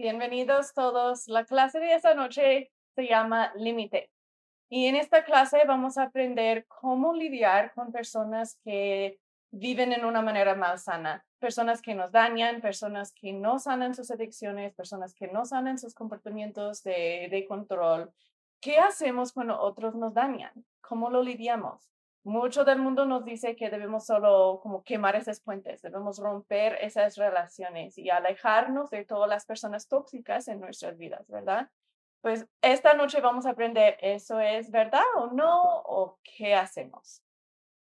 Bienvenidos todos. La clase de esta noche se llama Límite. Y en esta clase vamos a aprender cómo lidiar con personas que viven en una manera malsana. Personas que nos dañan, personas que no sanan sus adicciones, personas que no sanan sus comportamientos de control. ¿Qué hacemos cuando otros nos dañan? ¿Cómo lo lidiamos? Mucho del mundo nos dice que debemos solo como quemar esos puentes, debemos romper esas relaciones y alejarnos de todas las personas tóxicas en nuestras vidas, ¿verdad? Pues esta noche vamos a aprender, ¿eso es verdad o no? ¿O qué hacemos?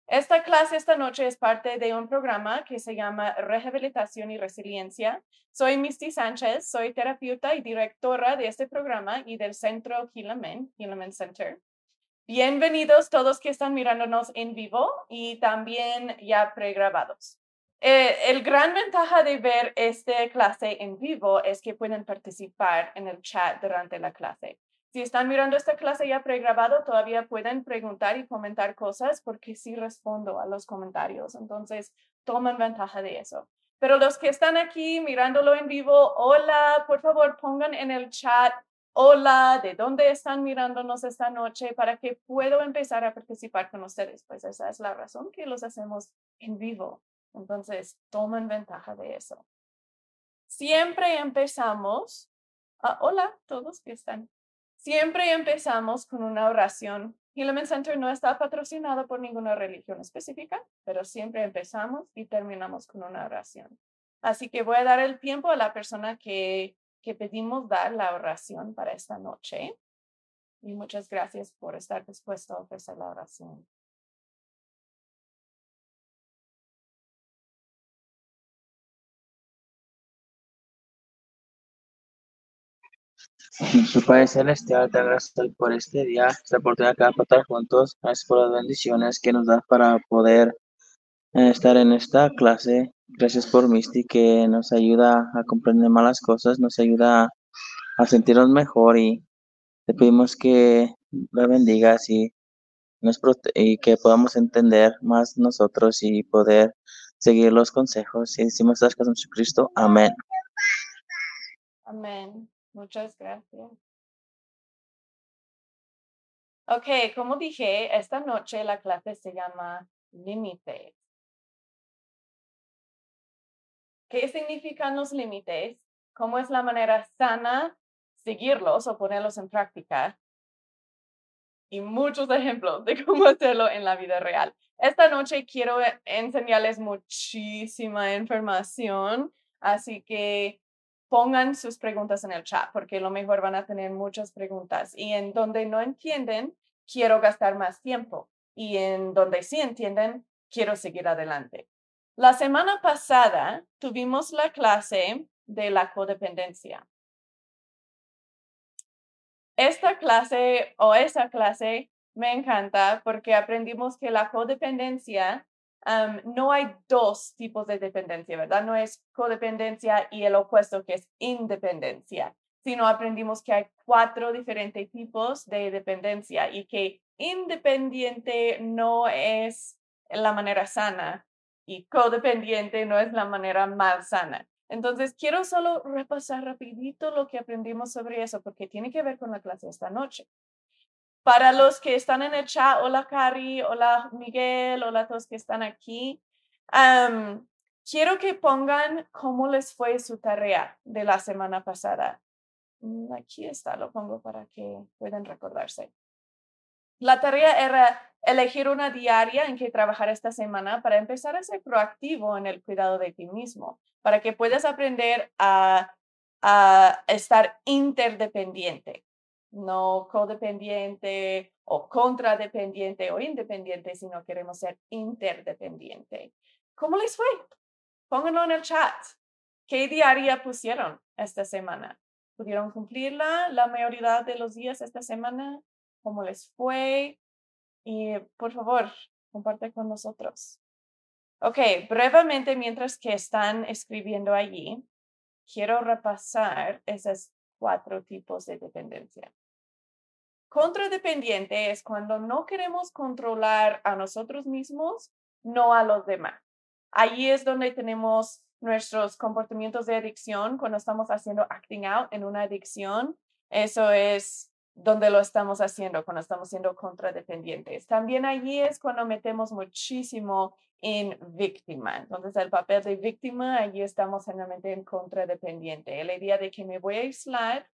Esta clase esta noche es parte de un programa que se llama Rehabilitación y Resiliencia. Soy Misty Sánchez, soy terapeuta y directora de este programa y del centro Helaman Center. Bienvenidos todos que están mirándonos en vivo y también ya pregrabados. El gran ventaja de ver esta clase en vivo es que pueden participar en el chat durante la clase. Si están mirando esta clase ya pregrabado, todavía pueden preguntar y comentar cosas porque sí respondo a los comentarios. Entonces, toman ventaja de eso. Pero los que están aquí mirándolo en vivo, hola, por favor pongan en el chat. Hola, ¿de dónde están mirándonos esta noche? Para que pueda empezar a participar con ustedes. Pues esa es la razón que los hacemos en vivo. Entonces, tomen ventaja de eso. Siempre empezamos, hola todos que están. Siempre empezamos con una oración. Helaman Center no está patrocinado por ninguna religión específica, pero siempre empezamos y terminamos con una oración. Así que voy a dar el tiempo a la persona que pedimos dar la oración para esta noche. Y muchas gracias por estar dispuesto a ofrecer la oración. Nuestro Padre Celestial, te agradezco por este día, esta oportunidad que vamos a estar juntos. Gracias por las bendiciones que nos das para poder estar en esta clase. Gracias por Misty, que nos ayuda a comprender más las cosas, nos ayuda a sentirnos mejor y te pedimos que la bendigas y que podamos entender más nosotros y poder seguir los consejos. Y decimos estas cosas en Jesucristo. Amén. Amén. Muchas gracias. Ok, como dije, esta noche la clase se llama Límite. ¿Qué significan los límites? ¿Cómo es la manera sana seguirlos o ponerlos en práctica? Y muchos ejemplos de cómo hacerlo en la vida real. Esta noche quiero enseñarles muchísima información, así que pongan sus preguntas en el chat, porque a lo mejor van a tener muchas preguntas. Y en donde no entienden, quiero gastar más tiempo. Y en donde sí entienden, quiero seguir adelante. La semana pasada tuvimos la clase de la codependencia. Esa clase me encanta porque aprendimos que la codependencia, no hay dos tipos de dependencia, ¿verdad? No es codependencia y el opuesto que es independencia, sino aprendimos que hay 4 diferentes tipos de dependencia y que independiente no es la manera sana. Y codependiente no es la manera más sana. Entonces, quiero solo repasar rapidito lo que aprendimos sobre eso, porque tiene que ver con la clase esta noche. Para los que están en el chat, hola Cari, hola Miguel, hola a todos que están aquí. Quiero que pongan cómo les fue su tarea de la semana pasada. Aquí está, lo pongo para que puedan recordarse. La tarea era elegir una diaria en que trabajar esta semana para empezar a ser proactivo en el cuidado de ti mismo, para que puedas aprender a estar interdependiente, no codependiente o contradependiente o independiente, sino queremos ser interdependiente. ¿Cómo les fue? Pónganlo en el chat. ¿Qué diaria pusieron esta semana? ¿Pudieron cumplirla la mayoría de los días esta semana? ¿Cómo les fue? Y por favor, comparte con nosotros. Ok, brevemente, mientras que están escribiendo allí, quiero repasar esos 4 tipos de dependencia. Contradependiente es cuando no queremos controlar a nosotros mismos, no a los demás. Allí es donde tenemos nuestros comportamientos de adicción cuando estamos haciendo acting out en una adicción. Eso es donde lo estamos haciendo, cuando estamos siendo contradependientes. También allí es cuando metemos muchísimo en víctima. Entonces, el papel de víctima, allí estamos generalmente en contradependiente. La idea de que me voy a aislar,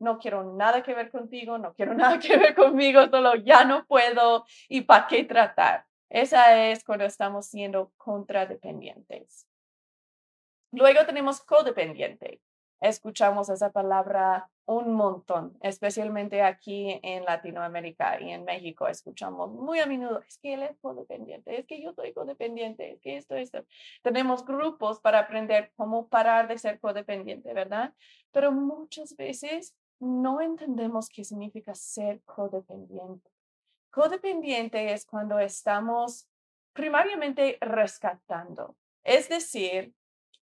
no quiero nada que ver contigo, no quiero nada que ver conmigo, solo ya no puedo y para qué tratar. Esa es cuando estamos siendo contradependientes. Luego tenemos codependiente. Escuchamos esa palabra un montón, especialmente aquí en Latinoamérica y en México. Escuchamos muy a menudo, es que él es codependiente, es que yo soy codependiente, es que esto. Tenemos grupos para aprender cómo parar de ser codependiente, ¿verdad? Pero muchas veces no entendemos qué significa ser codependiente. Codependiente es cuando estamos primariamente rescatando. Es decir,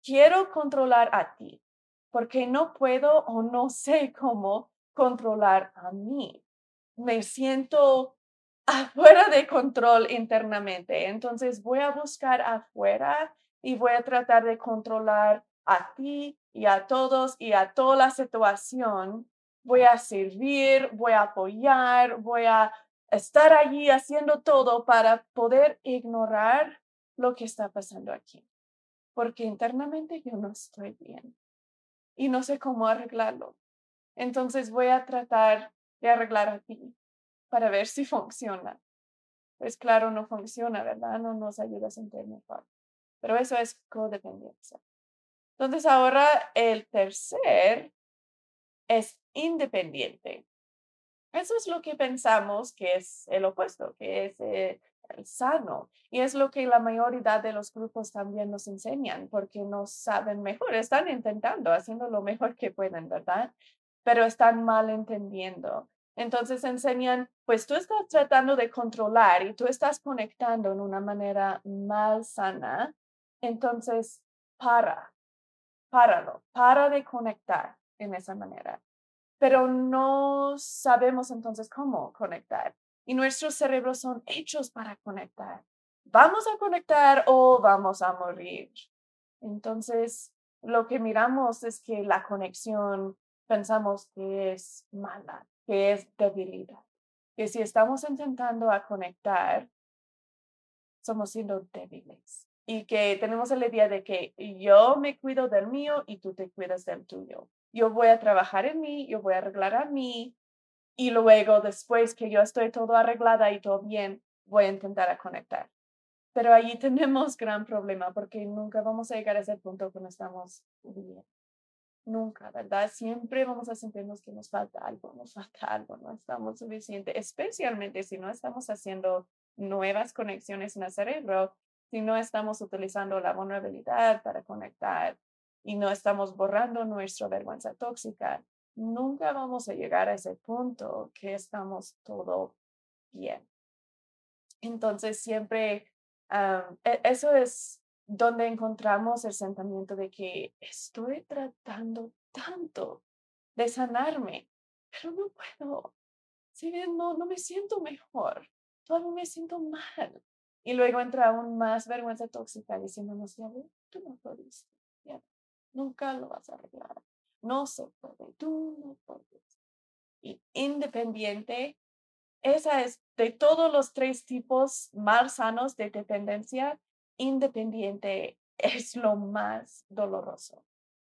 quiero controlar a ti, porque no puedo o no sé cómo controlar a mí. Me siento afuera de control internamente. Entonces voy a buscar afuera y voy a tratar de controlar a ti y a todos y a toda la situación. Voy a servir, voy a apoyar, voy a estar allí haciendo todo para poder ignorar lo que está pasando aquí. Porque internamente yo no estoy bien. Y no sé cómo arreglarlo. Entonces voy a tratar de arreglar a ti para ver si funciona. Pues claro, no funciona, ¿verdad? No nos ayuda a sentir mejor. Pero eso es codependencia. Entonces ahora el tercer es independiente. Eso es lo que pensamos que es el opuesto, que es el sano. Y es lo que la mayoría de los grupos también nos enseñan, porque no saben mejor. Están intentando, haciendo lo mejor que pueden, ¿verdad? Pero están mal entendiendo. Entonces enseñan, pues tú estás tratando de controlar y tú estás conectando en una manera mal sana. Entonces, para de conectar en esa manera. Pero no sabemos entonces cómo conectar. Y nuestros cerebros son hechos para conectar. Vamos a conectar o vamos a morir. Entonces, lo que miramos es que la conexión pensamos que es mala, que es debilidad. Que si estamos intentando a conectar, somos siendo débiles. Y que tenemos la idea de que yo me cuido del mío y tú te cuidas del tuyo. Yo voy a trabajar en mí, yo voy a arreglar a mí. Y luego, después que yo estoy todo arreglada y todo bien, voy a intentar a conectar. Pero ahí tenemos gran problema porque nunca vamos a llegar a ese punto cuando estamos bien. Nunca, ¿verdad? Siempre vamos a sentirnos que nos falta algo, no estamos suficiente. Especialmente si no estamos haciendo nuevas conexiones en el cerebro, si no estamos utilizando la vulnerabilidad para conectar y no estamos borrando nuestra vergüenza tóxica. Nunca vamos a llegar a ese punto que estamos todo bien. Entonces siempre, eso es donde encontramos el sentimiento de que estoy tratando tanto de sanarme, pero no puedo. Si bien no me siento mejor, todavía me siento mal. Y luego entra aún más vergüenza tóxica diciéndonos, ya ves, tú no lo dices, ya, nunca lo vas a arreglar. No se puede, tú no puedes. Y independiente, esa es de todos los tres tipos más sanos de dependencia, independiente es lo más doloroso.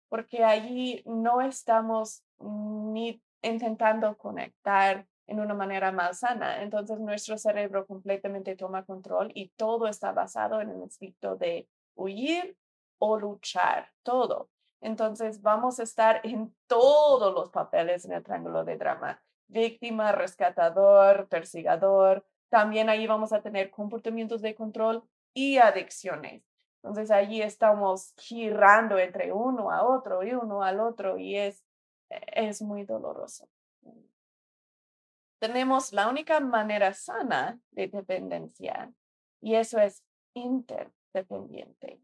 Porque allí no estamos ni intentando conectar en una manera más sana. Entonces nuestro cerebro completamente toma control y todo está basado en el instinto de huir o luchar, todo. Entonces vamos a estar en todos los papeles en el triángulo de drama. Víctima, rescatador, persigador. También ahí vamos a tener comportamientos de control y adicciones. Entonces allí estamos girando entre uno a otro y uno al otro y es muy doloroso. Tenemos la única manera sana de dependencia y eso es interdependiente.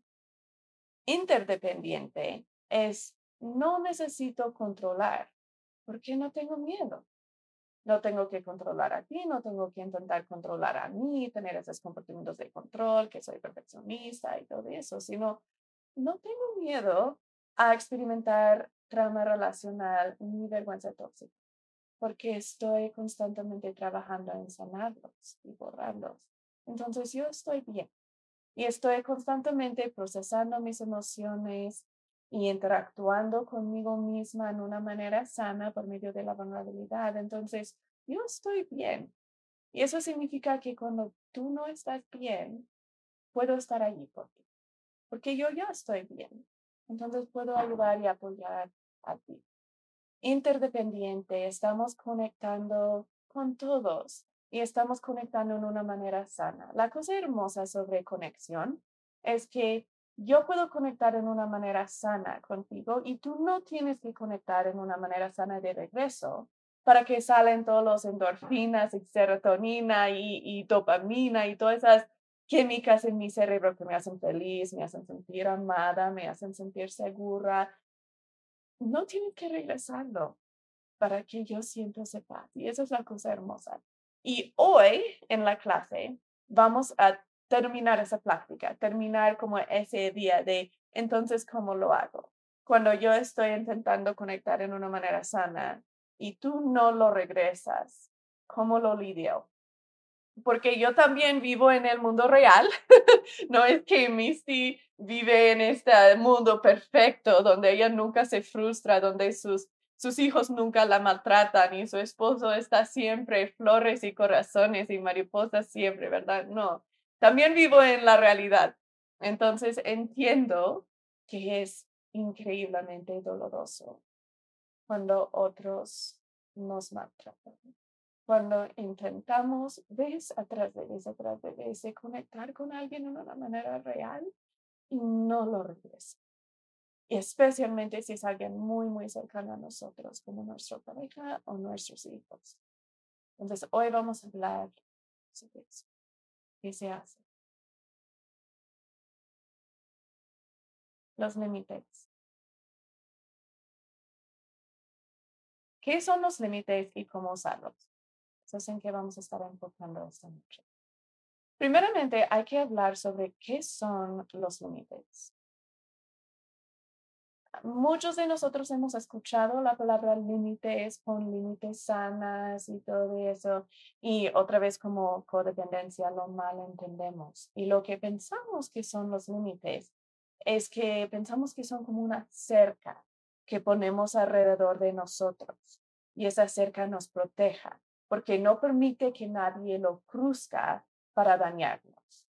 Interdependiente es no necesito controlar porque no tengo miedo. No tengo que controlar a ti, no tengo que intentar controlar a mí, tener esos comportamientos de control, que soy perfeccionista y todo eso, sino no tengo miedo a experimentar trauma relacional ni vergüenza tóxica, porque estoy constantemente trabajando en sanarlos y borrarlos. Entonces yo estoy bien y estoy constantemente procesando mis emociones y interactuando conmigo misma en una manera sana por medio de la vulnerabilidad. Entonces yo estoy bien. Y eso significa que cuando tú no estás bien, puedo estar allí por ti, porque yo ya estoy bien. Entonces puedo ayudar y apoyar a ti. Interdependiente, estamos conectando con todos y estamos conectando en una manera sana. La cosa hermosa sobre conexión es que yo puedo conectar en una manera sana contigo y tú no tienes que conectar en una manera sana de regreso para que salen todos los endorfinas y serotonina y dopamina y todas esas químicas en mi cerebro que me hacen feliz, me hacen sentir amada, me hacen sentir segura. No tienes que regresarlo para que yo sienta esa paz. Y esa es la cosa hermosa. Y hoy en la clase vamos a terminar esa práctica, terminar como ese día de entonces cómo lo hago. Cuando yo estoy intentando conectar en una manera sana y tú no lo regresas, ¿cómo lo lidio? Porque yo también vivo en el mundo real. No es que Misty vive en este mundo perfecto donde ella nunca se frustra, donde sus hijos nunca la maltratan y su esposo está siempre flores y corazones y mariposas siempre, ¿verdad? No, también vivo en la realidad. Entonces entiendo que es increíblemente doloroso cuando otros nos maltratan. Cuando intentamos vez atrás de vez, de conectar con alguien de una manera real y no lo regresa. Y especialmente si es alguien muy, muy cercano a nosotros, como nuestra pareja o nuestros hijos. Entonces, hoy vamos a hablar sobre eso. ¿Qué se hace? Los límites. ¿Qué son los límites y cómo usarlos? En qué vamos a estar enfocando esta noche. Primeramente, hay que hablar sobre qué son los límites. Muchos de nosotros hemos escuchado la palabra límites, con límites sanas y todo eso. Y otra vez como codependencia lo mal entendemos. Y lo que pensamos que son los límites es que pensamos que son como una cerca que ponemos alrededor de nosotros. Y esa cerca nos proteja, porque no permite que nadie lo cruzca para dañarnos.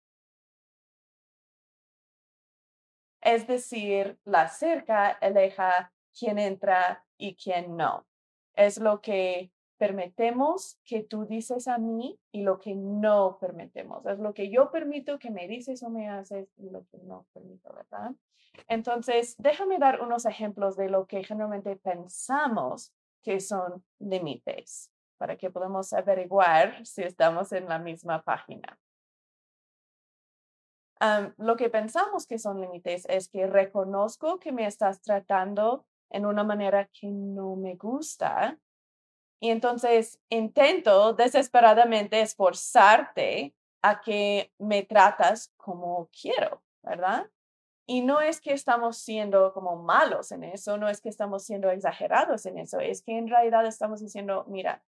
Es decir, la cerca aleja quién entra y quién no. Es lo que permitimos que tú dices a mí y lo que no permitimos. Es lo que yo permito que me dices o me haces y lo que no permito, ¿verdad? Entonces, déjame dar unos ejemplos de lo que generalmente pensamos que son límites, para que podamos averiguar si estamos en la misma página. Lo que pensamos que son límites es que reconozco que me estás tratando en una manera que no me gusta y entonces intento desesperadamente esforzarte a que me tratas como quiero, ¿verdad? Y no es que estamos siendo como malos en eso, no es que estamos siendo exagerados en eso, es que en realidad estamos diciendo, mira,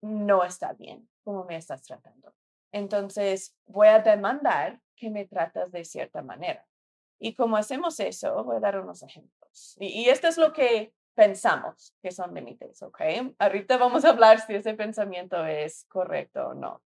no está bien cómo me estás tratando. Entonces voy a demandar que me tratas de cierta manera. Y como hacemos eso, voy a dar unos ejemplos. Y esto es lo que pensamos que son límites, ¿ok? Ahorita vamos a hablar si ese pensamiento es correcto o no.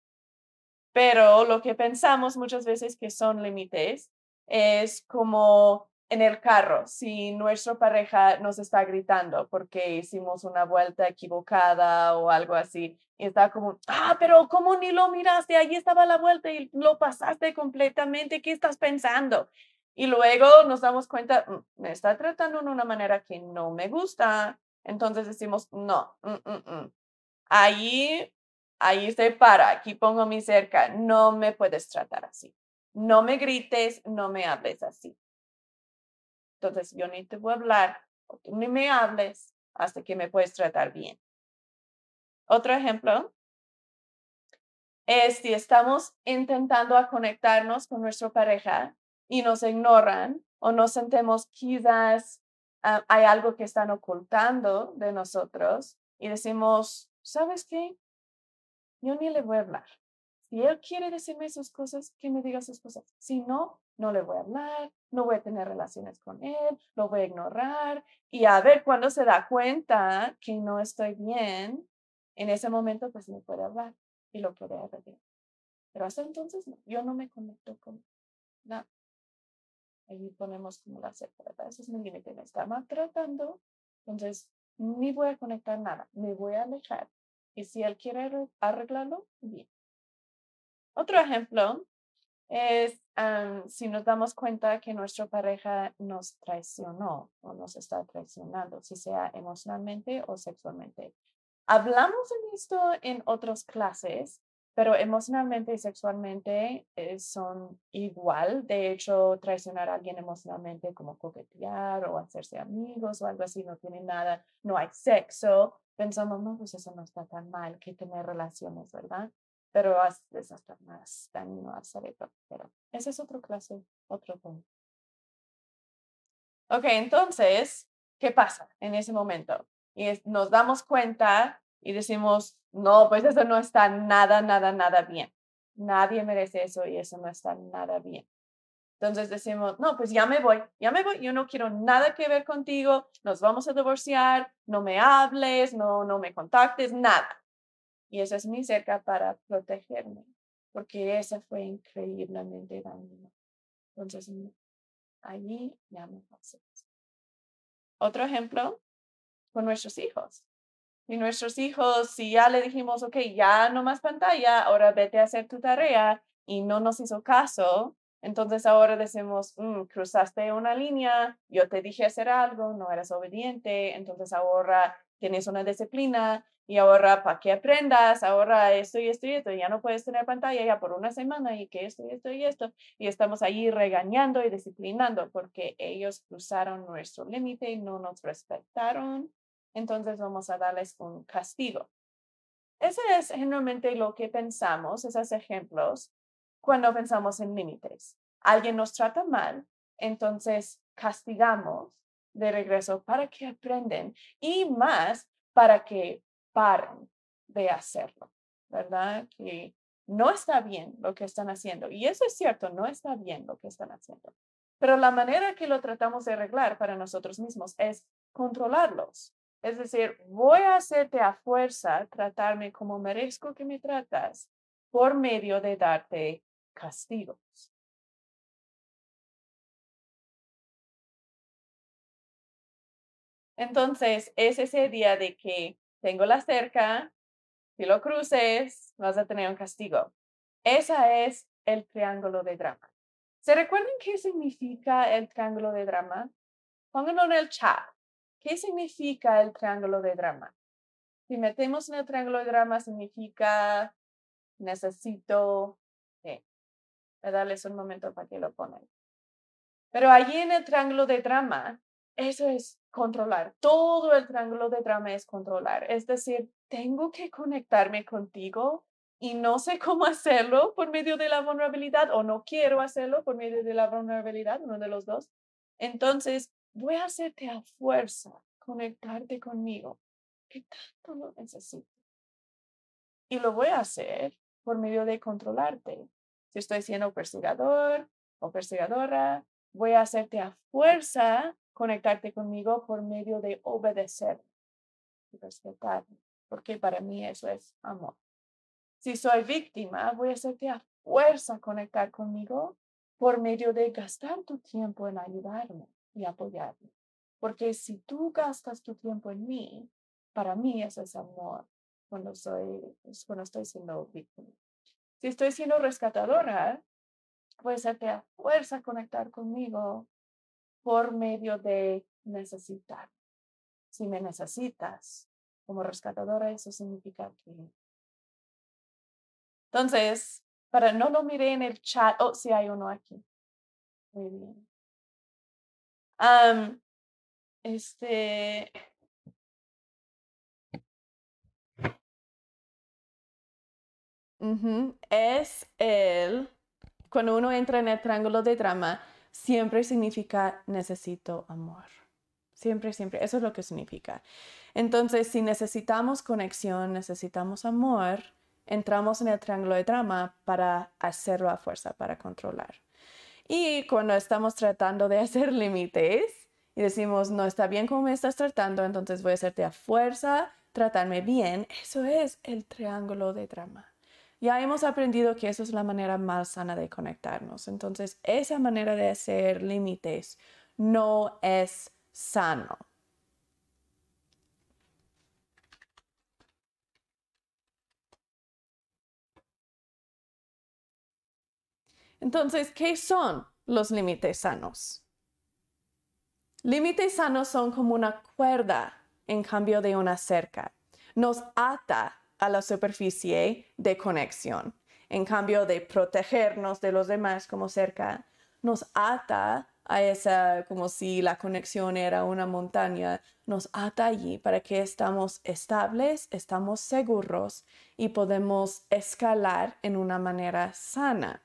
Pero lo que pensamos muchas veces que son límites es como en el carro, si nuestra pareja nos está gritando porque hicimos una vuelta equivocada o algo así, y está como, pero ¿cómo ni lo miraste? Ahí estaba la vuelta y lo pasaste completamente, ¿qué estás pensando? Y luego nos damos cuenta, me está tratando de una manera que no me gusta, entonces decimos, no, ahí se para, aquí pongo mi cerca, no me puedes tratar así, no me grites, no me hables así. Entonces, yo ni te voy a hablar, o tú ni me hables hasta que me puedes tratar bien. Otro ejemplo es si estamos intentando conectarnos con nuestra pareja y nos ignoran o nos sentimos quizás hay algo que están ocultando de nosotros y decimos, ¿sabes qué? Yo ni le voy a hablar. Si él quiere decirme sus cosas, que me diga sus cosas. Si no, no le voy a hablar, no voy a tener relaciones con él, lo voy a ignorar. Y a ver, cuando se da cuenta que no estoy bien, en ese momento pues me puede hablar y lo puede arreglar. Pero hasta entonces no, yo no me conecto con nada. Ahí ponemos como la separación. Eso es mi límite, me está maltratando. Entonces, ni voy a conectar nada, me voy a alejar. Y si él quiere arreglarlo, bien. Otro ejemplo es si nos damos cuenta que nuestra pareja nos traicionó o nos está traicionando, si sea emocionalmente o sexualmente. Hablamos de esto en otras clases, pero emocionalmente y sexualmente son igual. De hecho, traicionar a alguien emocionalmente como coquetear o hacerse amigos o algo así, no tiene nada, no hay sexo. Pensamos, no, pues eso no está tan mal que tener relaciones, ¿verdad? Pero es hasta más dañino al cerebro. Pero esa es otra clase, otro punto. Ok, entonces, ¿qué pasa en ese momento? Y nos damos cuenta y decimos, no, pues eso no está nada bien. Nadie merece eso y eso no está nada bien. Entonces decimos, no, pues ya me voy. Yo no quiero nada que ver contigo. Nos vamos a divorciar. No me hables, no me contactes, nada. Y eso es mi cerca para protegerme, porque esa fue increíblemente dañina. Entonces, allí ya me pasé. Otro ejemplo, con nuestros hijos. Y nuestros hijos, si ya le dijimos, ok, ya no más pantalla, ahora vete a hacer tu tarea, y no nos hizo caso, entonces ahora decimos, cruzaste una línea, yo te dije hacer algo, no eras obediente, entonces ahora tienes una disciplina, y ahora para que aprendas, ahora esto, ya no puedes tener pantalla ya por una semana, y que esto, y estamos ahí regañando y disciplinando, porque ellos cruzaron nuestro límite y no nos respetaron, entonces vamos a darles un castigo. Eso es generalmente lo que pensamos, esos ejemplos, cuando pensamos en límites. Alguien nos trata mal, entonces castigamos de regreso para que aprendan, y más para que paren de hacerlo, ¿verdad? Que no está bien lo que están haciendo. Y eso es cierto, no está bien lo que están haciendo. Pero la manera que lo tratamos de arreglar para nosotros mismos es controlarlos. Es decir, voy a hacerte a fuerza tratarme como merezco que me tratas por medio de darte castigos. Entonces, es ese día de que tengo la cerca, si lo cruces, vas a tener un castigo. Ese es el triángulo de drama. ¿Se recuerdan qué significa el triángulo de drama? Pónganlo en el chat. ¿Qué significa el triángulo de drama? Si metemos en el triángulo de drama, significa necesito. Voy a darles un momento para que lo pongan. Pero allí en el triángulo de drama, eso es controlar. Todo el triángulo de drama es controlar. Es decir, tengo que conectarme contigo y no sé cómo hacerlo por medio de la vulnerabilidad o no quiero hacerlo por medio de la vulnerabilidad, uno de los dos. Entonces, voy a hacerte a fuerza conectarte conmigo. ¿Qué tanto lo necesito? Y lo voy a hacer por medio de controlarte. Si estoy siendo perseguidor o perseguidora, voy a hacerte a fuerza conectarte conmigo por medio de obedecer y respetarme, porque para mí eso es amor. Si soy víctima, voy a hacerte a fuerza conectar conmigo por medio de gastar tu tiempo en ayudarme y apoyarme, porque si tú gastas tu tiempo en mí, para mí eso es amor cuando estoy siendo víctima. Si estoy siendo rescatadora, voy a hacerte a fuerza conectar conmigo por medio de necesitar. Si me necesitas como rescatadora, eso significa que... Entonces, para no lo miré en el chat. Oh, sí, hay uno aquí. Muy bien. Es el... Cuando uno entra en el triángulo de drama, siempre significa necesito amor. Siempre, siempre. Eso es lo que significa. Entonces, si necesitamos conexión, necesitamos amor, entramos en el triángulo de drama para hacerlo a fuerza, para controlar. Y cuando estamos tratando de hacer límites y decimos, no está bien como me estás tratando, entonces voy a hacerte a fuerza, tratarme bien. Eso es el triángulo de drama. Ya hemos aprendido que eso es la manera más sana de conectarnos. Entonces, esa manera de hacer límites no es sano. Entonces, ¿qué son los límites sanos? Límites sanos son como una cuerda en cambio de una cerca. Nos ata a la superficie de conexión. En cambio de protegernos de los demás como cerca, nos ata a esa, como si la conexión era una montaña, nos ata allí para que estamos estables, estamos seguros y podemos escalar en una manera sana.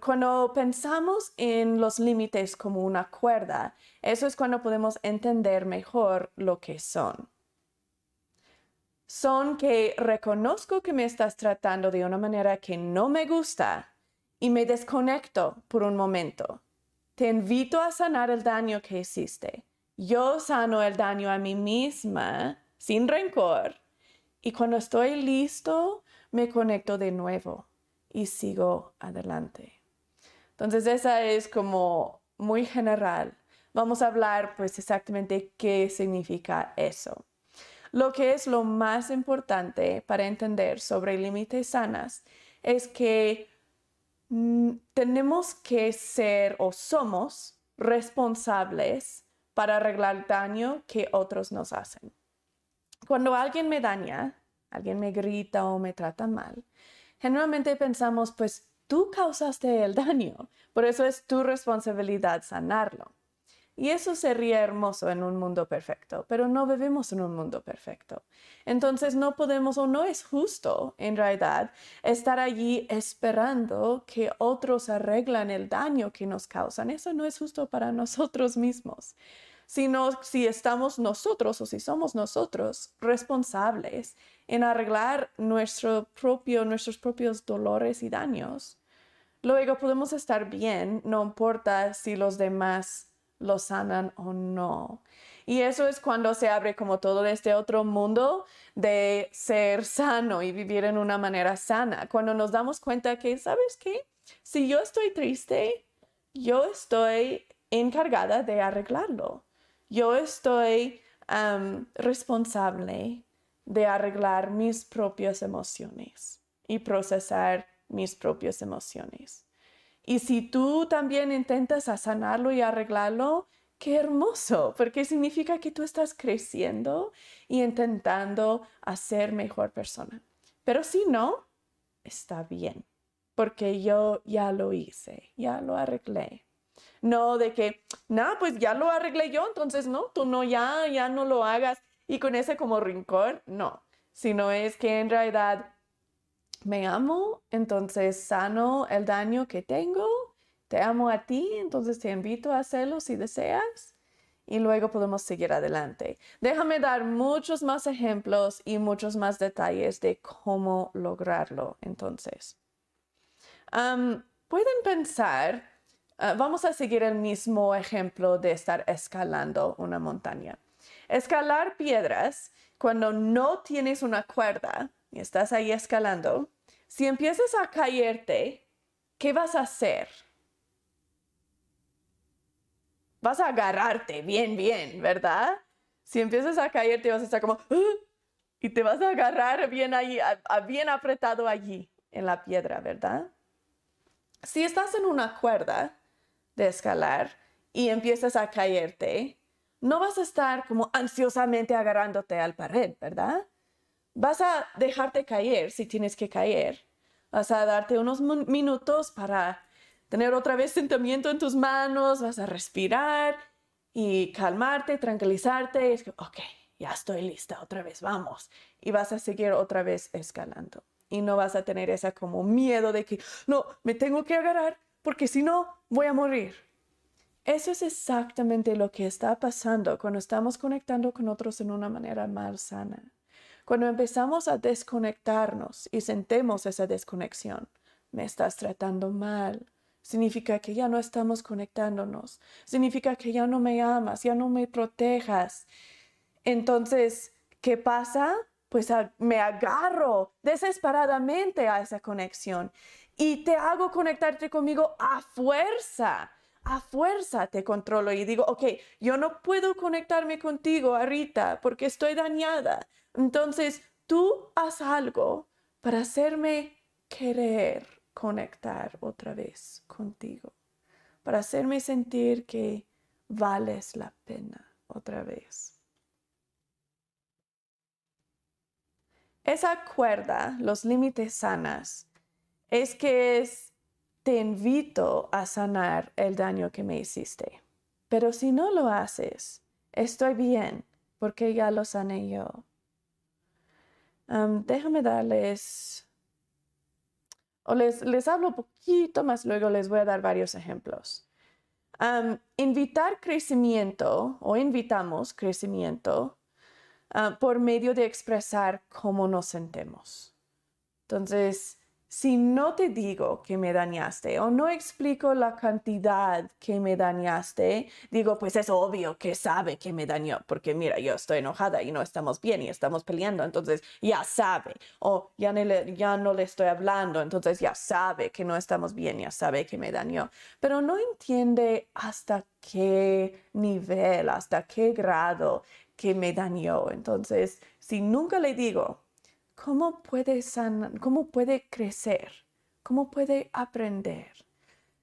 Cuando pensamos en los límites como una cuerda, eso es cuando podemos entender mejor lo que son. Son que reconozco que me estás tratando de una manera que no me gusta y me desconecto por un momento. Te invito a sanar el daño que hiciste. Yo sano el daño a mí misma sin rencor y cuando estoy listo me conecto de nuevo y sigo adelante. Entonces esa es como muy general. Vamos a hablar pues exactamente qué significa eso. Lo que es lo más importante para entender sobre límites sanas es que tenemos que ser o somos responsables para arreglar daño que otros nos hacen. Cuando alguien me daña, alguien me grita o me trata mal, generalmente pensamos, pues tú causaste el daño, por eso es tu responsabilidad sanarlo. Y eso sería hermoso en un mundo perfecto, pero no vivimos en un mundo perfecto. Entonces no podemos o no es justo, en realidad, estar allí esperando que otros arreglen el daño que nos causan. Eso no es justo para nosotros mismos. Si somos nosotros responsables en arreglar nuestros propios dolores y daños, luego podemos estar bien, no importa si los demás lo sanan o no. Y eso es cuando se abre como todo este otro mundo de ser sano y vivir en una manera sana. Cuando nos damos cuenta que, ¿sabes qué? Si yo estoy triste, yo estoy encargada de arreglarlo. Yo estoy responsable de arreglar mis propias emociones y procesar mis propias emociones. Y si tú también intentas sanarlo y arreglarlo, ¡qué hermoso! Porque significa que tú estás creciendo y intentando hacer mejor persona. Pero si no, está bien, porque yo ya lo hice, ya lo arreglé. No de que, nada, pues ya lo arreglé yo, entonces no, tú no, ya no lo hagas. Y con ese como rincón, no. Sino es que en realidad me amo, entonces sano el daño que tengo, te amo a ti, entonces te invito a hacerlo si deseas y luego podemos seguir adelante. Déjame dar muchos más ejemplos y muchos más detalles de cómo lograrlo entonces. Pueden pensar, vamos a seguir el mismo ejemplo de estar escalando una montaña. Escalar piedras cuando no tienes una cuerda y estás ahí escalando, si empiezas a caerte, ¿qué vas a hacer? Vas a agarrarte bien, ¿verdad? Si empiezas a caerte vas a estar como y te vas a agarrar bien allí, bien apretado allí en la piedra, ¿verdad? Si estás en una cuerda de escalar y empiezas a caerte, no vas a estar como ansiosamente agarrándote al pared, ¿verdad? Vas a dejarte caer si tienes que caer. Vas a darte unos minutos para tener otra vez sentimiento en tus manos. Vas a respirar y calmarte, tranquilizarte. Es que, ok, ya estoy lista otra vez, vamos. Y vas a seguir otra vez escalando. Y no vas a tener esa como miedo de que, no, me tengo que agarrar, porque si no, voy a morir. Eso es exactamente lo que está pasando cuando estamos conectando con otros en una manera mal sana. Cuando empezamos a desconectarnos y sentimos esa desconexión, me estás tratando mal. Significa que ya no estamos conectándonos. Significa que ya no me amas, ya no me protejas. Entonces, ¿qué pasa? Pues me agarro desesperadamente a esa conexión y te hago conectarte conmigo a fuerza. A fuerza te controlo y digo, ok, yo no puedo conectarme contigo ahorita porque estoy dañada. Entonces, tú haz algo para hacerme querer conectar otra vez contigo. Para hacerme sentir que vales la pena otra vez. Esa cuerda, los límites sanas, es que te invito a sanar el daño que me hiciste. Pero si no lo haces, estoy bien, porque ya lo sané yo. Déjame darles... Les hablo un poquito más, luego les voy a dar varios ejemplos. Invitar crecimiento, o invitamos crecimiento, por medio de expresar cómo nos sentimos. Entonces, si no te digo que me dañaste o no explico la cantidad que me dañaste, digo, pues es obvio que sabe que me dañó, porque mira, yo estoy enojada y no estamos bien y estamos peleando, entonces ya sabe. O ya no le estoy hablando, entonces ya sabe que no estamos bien, ya sabe que me dañó. Pero no entiende hasta qué nivel, hasta qué grado que me dañó. Entonces, si nunca le digo, ¿cómo puede sanar? ¿Cómo puede crecer? ¿Cómo puede aprender?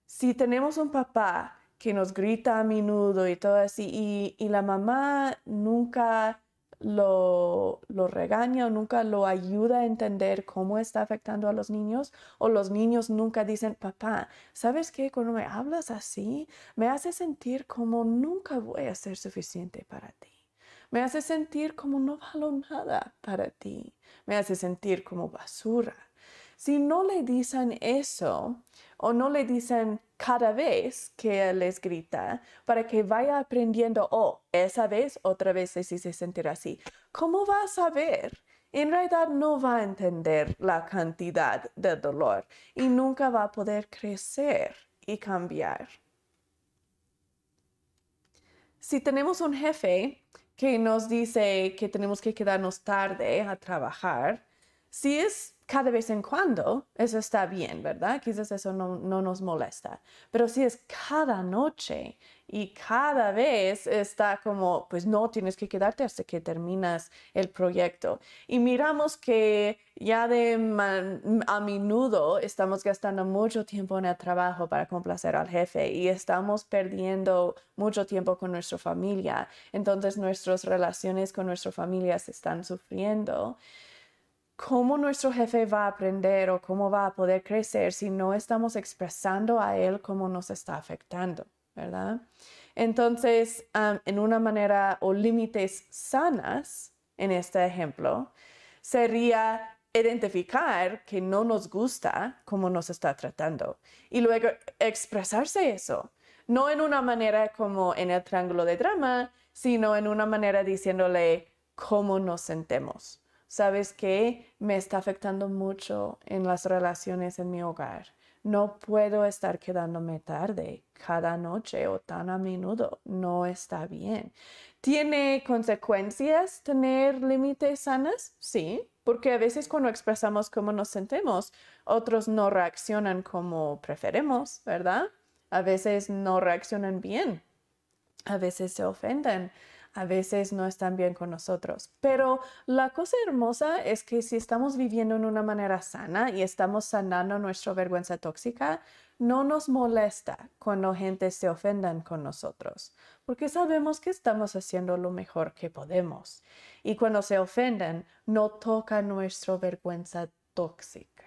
Si tenemos un papá que nos grita a menudo y todo así, y la mamá nunca lo regaña o nunca lo ayuda a entender cómo está afectando a los niños, o los niños nunca dicen, papá, ¿sabes qué? Cuando me hablas así, me hace sentir como nunca voy a ser suficiente para ti. Me hace sentir como no valo nada para ti. Me hace sentir como basura. Si no le dicen eso o no le dicen cada vez que les grita para que vaya aprendiendo, oh, esa vez, otra vez les hice sentir así. ¿Cómo va a saber? En realidad no va a entender la cantidad del dolor y nunca va a poder crecer y cambiar. Si tenemos un jefe que nos dice que tenemos que quedarnos tarde a trabajar, si es cada vez en cuando, eso está bien, ¿verdad? Quizás eso no nos molesta. Pero si es cada noche y cada vez está como, pues no, tienes que quedarte hasta que terminas el proyecto. Y miramos que ya a menudo estamos gastando mucho tiempo en el trabajo para complacer al jefe y estamos perdiendo mucho tiempo con nuestra familia. Entonces nuestras relaciones con nuestra familia se están sufriendo. ¿Cómo nuestro jefe va a aprender o cómo va a poder crecer si no estamos expresando a él cómo nos está afectando, verdad? Entonces, en una manera o límites sanas, en este ejemplo, sería identificar que no nos gusta cómo nos está tratando y luego expresarse eso. No en una manera como en el triángulo de drama, sino en una manera diciéndole cómo nos sentimos. ¿Sabes qué? Me está afectando mucho en las relaciones en mi hogar. No puedo estar quedándome tarde cada noche o tan a menudo. No está bien. ¿Tiene consecuencias tener límites sanas? Sí, porque a veces cuando expresamos cómo nos sentimos, otros no reaccionan como preferimos, ¿verdad? A veces no reaccionan bien. A veces se ofenden. A veces no están bien con nosotros. Pero la cosa hermosa es que si estamos viviendo en una manera sana y estamos sanando nuestra vergüenza tóxica, no nos molesta cuando gente se ofenda con nosotros, porque sabemos que estamos haciendo lo mejor que podemos. Y cuando se ofenden, no toca nuestra vergüenza tóxica.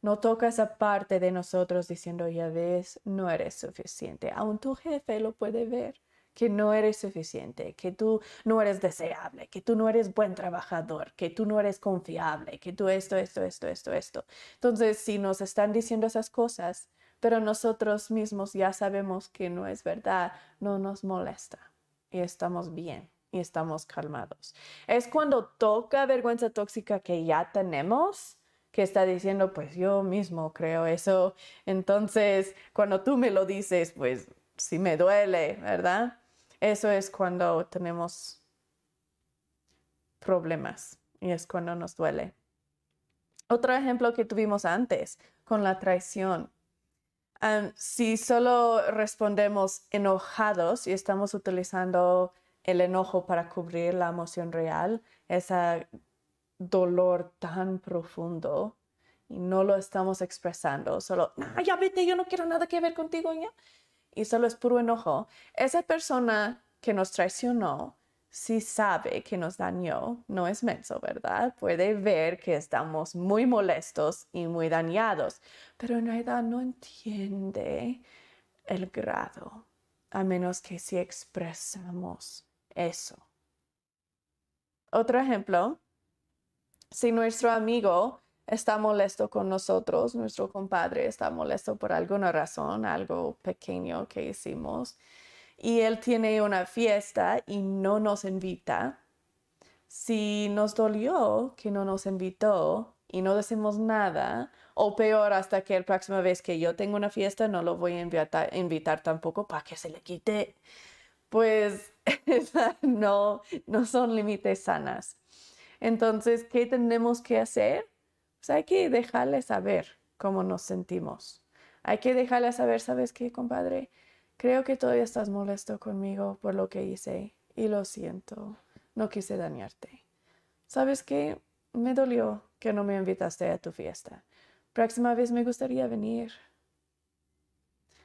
No toca esa parte de nosotros diciendo, ya ves, no eres suficiente. Aún tu jefe lo puede ver. Que no eres suficiente, que tú no eres deseable, que tú no eres buen trabajador, que tú no eres confiable, que tú esto. Entonces, si nos están diciendo esas cosas, pero nosotros mismos ya sabemos que no es verdad, no nos molesta y estamos bien y estamos calmados. Es cuando toca vergüenza tóxica que ya tenemos, que está diciendo, pues yo mismo creo eso. Entonces, cuando tú me lo dices, pues sí me duele, ¿verdad? Eso es cuando tenemos problemas y es cuando nos duele. Otro ejemplo que tuvimos antes con la traición. Si solo respondemos enojados y estamos utilizando el enojo para cubrir la emoción real, ese dolor tan profundo, y no lo estamos expresando, solo, no, ya vete, yo no quiero nada que ver contigo, ya. Y solo es puro enojo. Esa persona que nos traicionó sí sabe que nos dañó, no es menso, ¿verdad? Puede ver que estamos muy molestos y muy dañados, pero en realidad no entiende el grado, a menos que sí expresamos eso. Otro ejemplo, si nuestro amigo está molesto con nosotros, nuestro compadre está molesto por alguna razón, algo pequeño que hicimos, y él tiene una fiesta y no nos invita. Si nos dolió que no nos invitó y no decimos nada, o peor, hasta que la próxima vez que yo tengo una fiesta no lo voy a invitar tampoco para que se le quite. Pues no son límites sanas. Entonces, ¿qué tenemos que hacer? Pues hay que dejarle saber cómo nos sentimos. Hay que dejarle saber, ¿sabes qué, compadre? Creo que todavía estás molesto conmigo por lo que hice y lo siento, no quise dañarte. ¿Sabes qué? Me dolió que no me invitaste a tu fiesta. Próxima vez me gustaría venir.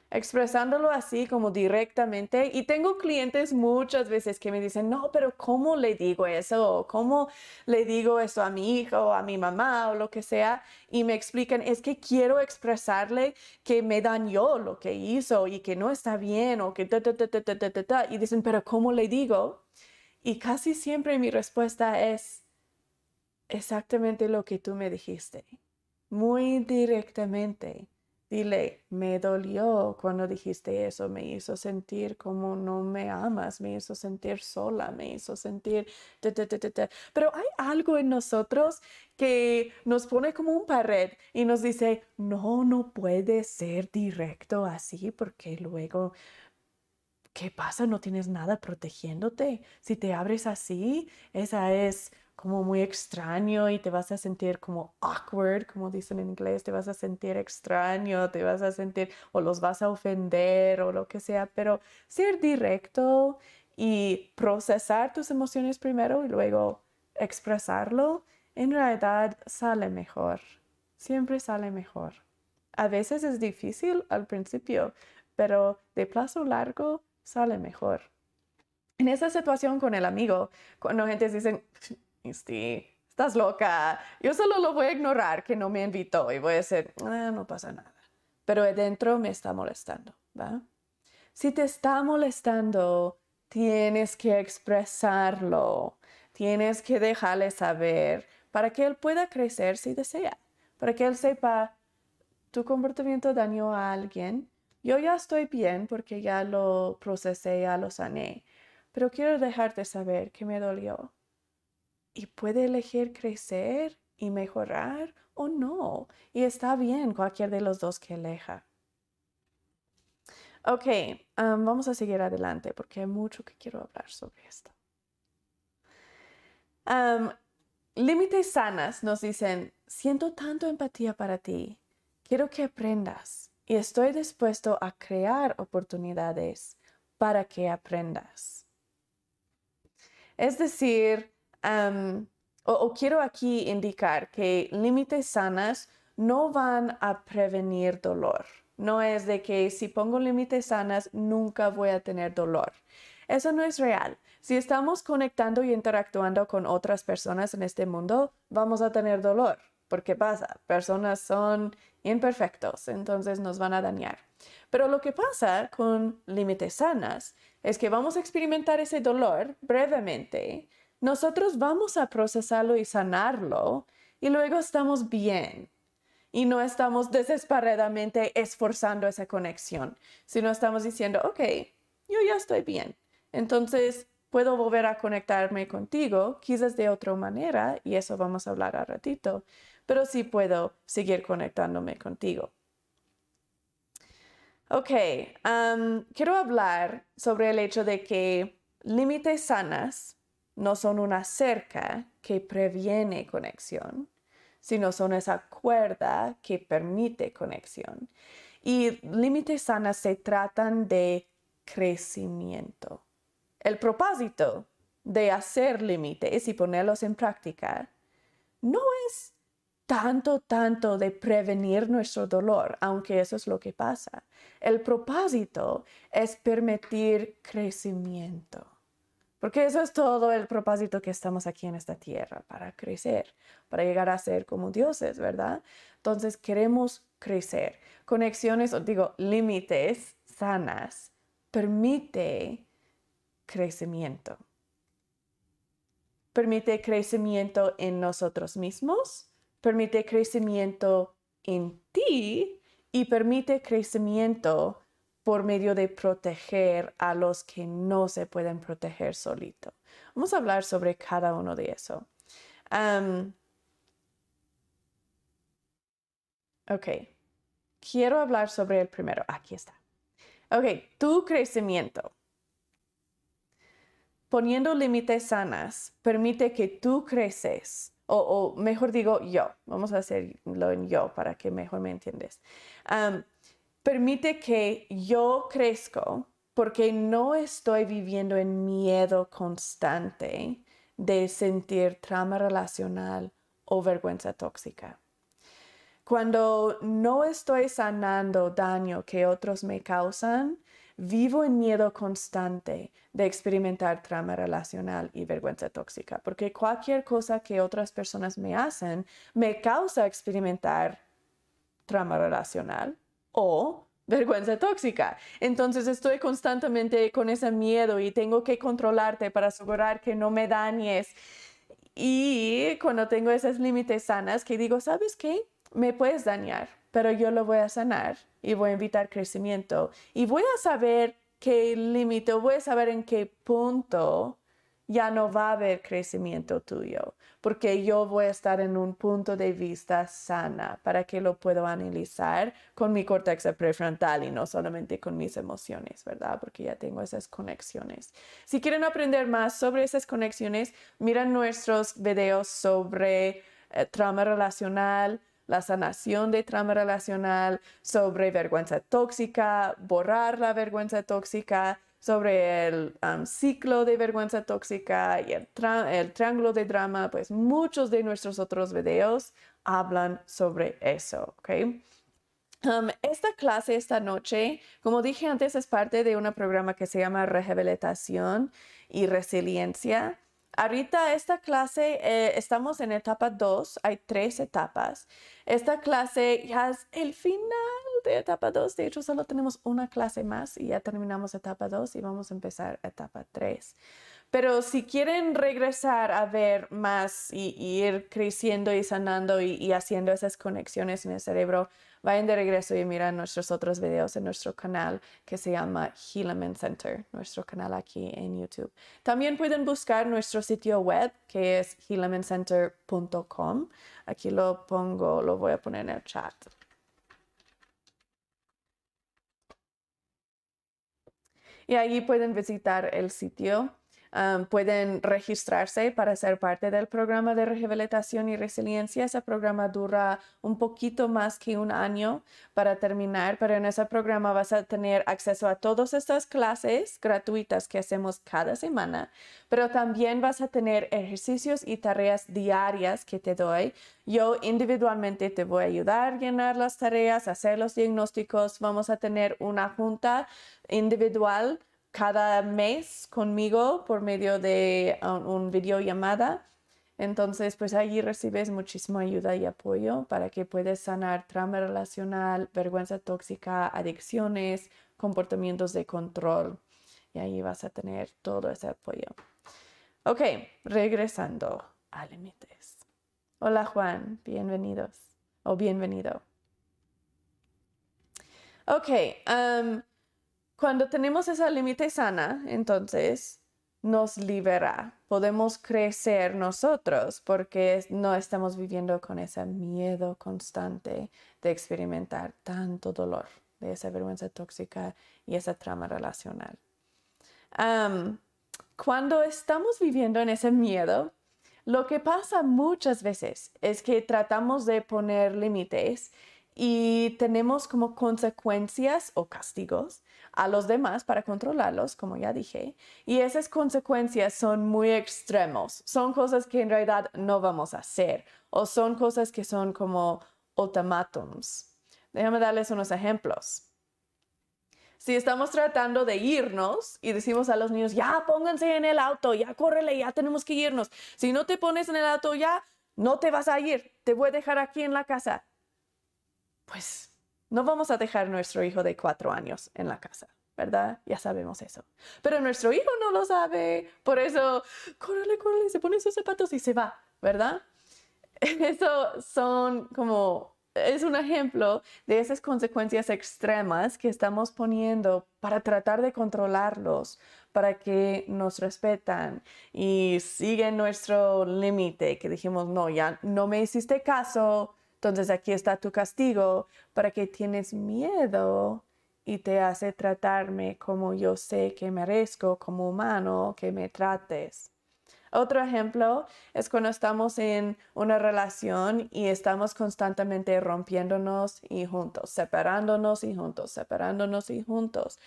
Expresándolo así como directamente, y tengo clientes muchas veces que me dicen, no, pero ¿cómo le digo eso? ¿Cómo le digo eso a mi hijo o a mi mamá o lo que sea? Y me explican, es que quiero expresarle que me dañó lo que hizo y que no está bien o que ta. Y dicen, pero ¿cómo le digo? Y casi siempre mi respuesta es exactamente lo que tú me dijiste. Muy directamente, dile, me dolió cuando dijiste eso, me hizo sentir como no me amas, me hizo sentir sola, me hizo sentir... Pero hay algo en nosotros que nos pone como un pared y nos dice, no puede ser directo así porque luego... ¿Qué pasa? No tienes nada protegiéndote. Si te abres así, esa es... como muy extraño y te vas a sentir como awkward, como dicen en inglés, te vas a sentir extraño, te vas a sentir o los vas a ofender o lo que sea, pero ser directo y procesar tus emociones primero y luego expresarlo, en realidad sale mejor, siempre sale mejor. A veces es difícil al principio, pero de plazo largo sale mejor. En esa situación con el amigo, cuando gente dice... Misty, estás loca, yo solo lo voy a ignorar que no me invitó y voy a decir, no pasa nada, pero adentro me está molestando, ¿va? Si te está molestando, tienes que expresarlo, tienes que dejarle saber para que él pueda crecer si desea, para que él sepa, tu comportamiento dañó a alguien, yo ya estoy bien porque ya lo procesé, ya lo sané, pero quiero dejarte saber que me dolió. Y puede elegir crecer y mejorar o no. Y está bien cualquier de los dos que elija. Ok, vamos a seguir adelante porque hay mucho que quiero hablar sobre esto. Límites sanas nos dicen, siento tanto empatía para ti. Quiero que aprendas y estoy dispuesto a crear oportunidades para que aprendas. Es decir... quiero aquí indicar que límites sanas no van a prevenir dolor. No es de que si pongo límites sanas nunca voy a tener dolor. Eso no es real. Si estamos conectando y interactuando con otras personas en este mundo, vamos a tener dolor. Porque pasa, personas son imperfectos, entonces nos van a dañar. Pero lo que pasa con límites sanas es que vamos a experimentar ese dolor brevemente. Nosotros vamos a procesarlo y sanarlo y luego estamos bien. y no estamos desesperadamente esforzando esa conexión, sino estamos diciendo, ok, yo ya estoy bien, entonces puedo volver a conectarme contigo, quizás de otra manera, y eso vamos a hablar al ratito, pero sí puedo seguir conectándome contigo. Ok, quiero hablar sobre el hecho de que límites sanas no son una cerca que previene conexión, sino son esa cuerda que permite conexión. Y límites sanas se tratan de crecimiento. El propósito de hacer límites y ponerlos en práctica no es tanto de prevenir nuestro dolor, aunque eso es lo que pasa. El propósito es permitir crecimiento, porque eso es todo el propósito que estamos aquí en esta tierra, para crecer, para llegar a ser como dioses, ¿verdad? Entonces queremos crecer. Límites sanas permite crecimiento. Permite crecimiento en nosotros mismos, permite crecimiento en ti y permite crecimiento por medio de proteger a los que no se pueden proteger solito. Vamos a hablar sobre cada uno de eso. Quiero hablar sobre el primero. Aquí está. Tu crecimiento. Poniendo límites sanas permite que tú creces, o mejor digo yo, vamos a hacerlo en yo para que mejor me entiendes. Permite que yo crezco porque no estoy viviendo en miedo constante de sentir trauma relacional o vergüenza tóxica. Cuando no estoy sanando daño que otros me causan, vivo en miedo constante de experimentar trauma relacional y vergüenza tóxica, porque cualquier cosa que otras personas me hacen me causa experimentar trauma relacional o vergüenza tóxica. Entonces estoy constantemente con ese miedo y tengo que controlarte para asegurar que no me dañes. Y cuando tengo esos límites sanas que digo, ¿sabes qué? Me puedes dañar, pero yo lo voy a sanar y voy a invitar crecimiento. Y voy a saber qué límite, voy a saber en qué punto ya no va a haber crecimiento tuyo, porque yo voy a estar en un punto de vista sana para que lo puedo analizar con mi córtex prefrontal y no solamente con mis emociones, ¿verdad? Porque ya tengo esas conexiones. Si quieren aprender más sobre esas conexiones, miren nuestros videos sobre trauma relacional, la sanación de trauma relacional, sobre vergüenza tóxica, borrar la vergüenza tóxica, sobre el ciclo de vergüenza tóxica y el triángulo de drama, pues muchos de nuestros otros videos hablan sobre eso, ¿ok? Esta clase, esta noche, como dije antes, es parte de un programa que se llama Rehabilitación y Resiliencia. Ahorita esta clase, estamos en etapa 2, hay 3 etapas. Esta clase ya es el final de etapa 2, de hecho solo tenemos una clase más y ya terminamos etapa 2 y vamos a empezar etapa 3. Pero si quieren regresar a ver más y ir creciendo y sanando y haciendo esas conexiones en el cerebro, vayan de regreso y miren nuestros otros videos en nuestro canal que se llama Helaman Center, nuestro canal aquí en YouTube. También pueden buscar nuestro sitio web que es helamancenter.com. Aquí lo voy a poner en el chat. Y allí pueden visitar el sitio. Pueden registrarse para ser parte del programa de rehabilitación y resiliencia. Ese programa dura un poquito más que un año para terminar, pero en ese programa vas a tener acceso a todas estas clases gratuitas que hacemos cada semana, pero también vas a tener ejercicios y tareas diarias que te doy. Yo individualmente te voy a ayudar a llenar las tareas, hacer los diagnósticos. Vamos a tener una junta individual cada mes conmigo por medio de un videollamada. Entonces, pues allí recibes muchísima ayuda y apoyo para que puedas sanar trauma relacional, vergüenza tóxica, adicciones, comportamientos de control. Y allí vas a tener todo ese apoyo. Ok, regresando a límites. Hola Juan, bienvenido. Ok, cuando tenemos esa límite sana, entonces nos libera. Podemos crecer nosotros porque no estamos viviendo con ese miedo constante de experimentar tanto dolor, de esa vergüenza tóxica y esa trauma relacional. Cuando estamos viviendo en ese miedo, lo que pasa muchas veces es que tratamos de poner límites y tenemos como consecuencias o castigos a los demás para controlarlos, como ya dije. Y esas consecuencias son muy extremos. Son cosas que en realidad no vamos a hacer o son cosas que son como ultimátums. Déjame darles unos ejemplos. Si estamos tratando de irnos y decimos a los niños, ya pónganse en el auto, ya córrele, ya tenemos que irnos. Si no te pones en el auto ya, no te vas a ir, te voy a dejar aquí en la casa. Pues no vamos a dejar a nuestro hijo de 4 años en la casa, ¿verdad? Ya sabemos eso. Pero nuestro hijo no lo sabe, por eso, córrele, córrele, se pone sus zapatos y se va, ¿verdad? Eso son como... Es un ejemplo de esas consecuencias extremas que estamos poniendo para tratar de controlarlos, para que nos respetan y siguen nuestro límite, que dijimos, no, ya no me hiciste caso, entonces aquí está tu castigo, para que tienes miedo y te hace tratarme como yo sé que merezco, como humano, que me trates. Otro ejemplo es cuando estamos en una relación y estamos constantemente rompiéndonos y juntos, separándonos y juntos, separándonos y juntos.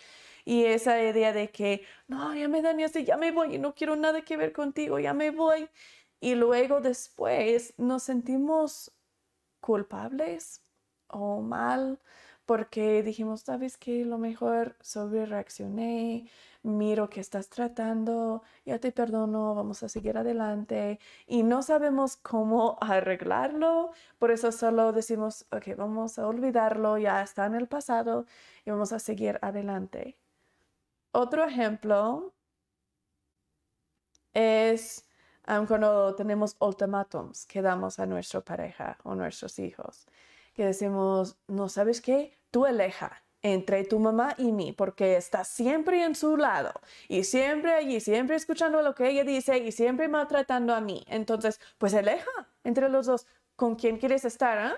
Y esa idea de que, no, ya me dañaste, ya me voy, no quiero nada que ver contigo, ya me voy. Y luego después nos sentimos culpables o mal porque dijimos, ¿sabes qué? Lo mejor sobrereaccioné. Miro que estás tratando, ya te perdono, vamos a seguir adelante. Y no sabemos cómo arreglarlo, por eso solo decimos, ok, vamos a olvidarlo, ya está en el pasado y vamos a seguir adelante. Otro ejemplo es cuando tenemos ultimátums que damos a nuestra pareja o nuestros hijos, que decimos, no, ¿sabes qué? Tú elija entre tu mamá y mí, porque está siempre en su lado y siempre allí, siempre escuchando lo que ella dice y siempre maltratando a mí. Entonces, pues elige entre los dos con quién quieres estar, ¿eh?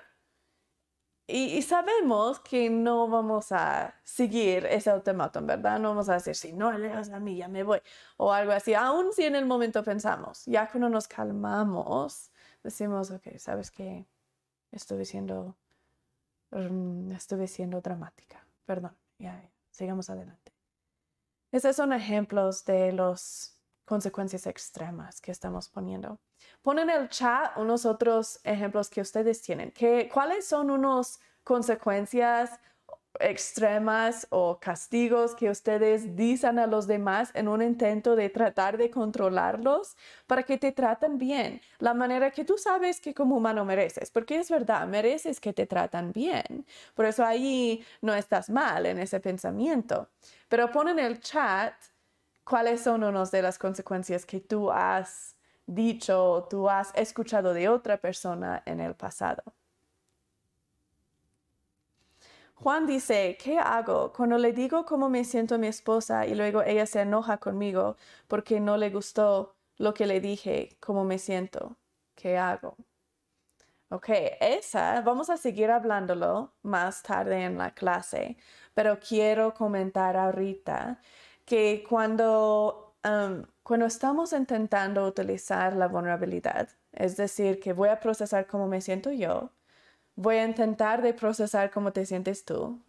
Y sabemos que no vamos a seguir ese ultimátum, ¿verdad? No vamos a decir, si no eliges a mí, ya me voy, o algo así. Aún si en el momento pensamos, ya cuando nos calmamos, decimos, ok, ¿sabes qué? Estuve siendo dramática. Perdón, ya, sigamos adelante. Esos son ejemplos de las consecuencias extremas que estamos poniendo. Pon en el chat unos otros ejemplos que ustedes tienen. ¿Cuáles son unas consecuencias extremas o castigos que ustedes dicen a los demás en un intento de tratar de controlarlos para que te traten bien, la manera que tú sabes que como humano mereces, porque es verdad, mereces que te tratan bien, por eso ahí no estás mal en ese pensamiento. Pero pon en el chat cuáles son unas de las consecuencias que tú has dicho, tú has escuchado de otra persona en el pasado. Juan dice, ¿qué hago cuando le digo cómo me siento a mi esposa y luego ella se enoja conmigo porque no le gustó lo que le dije, cómo me siento? ¿Qué hago? Ok, esa vamos a seguir hablándolo más tarde en la clase, pero quiero comentar ahorita que cuando estamos intentando utilizar la vulnerabilidad, es decir, que voy a procesar cómo me siento yo, voy a intentar de procesar cómo te sientes tú.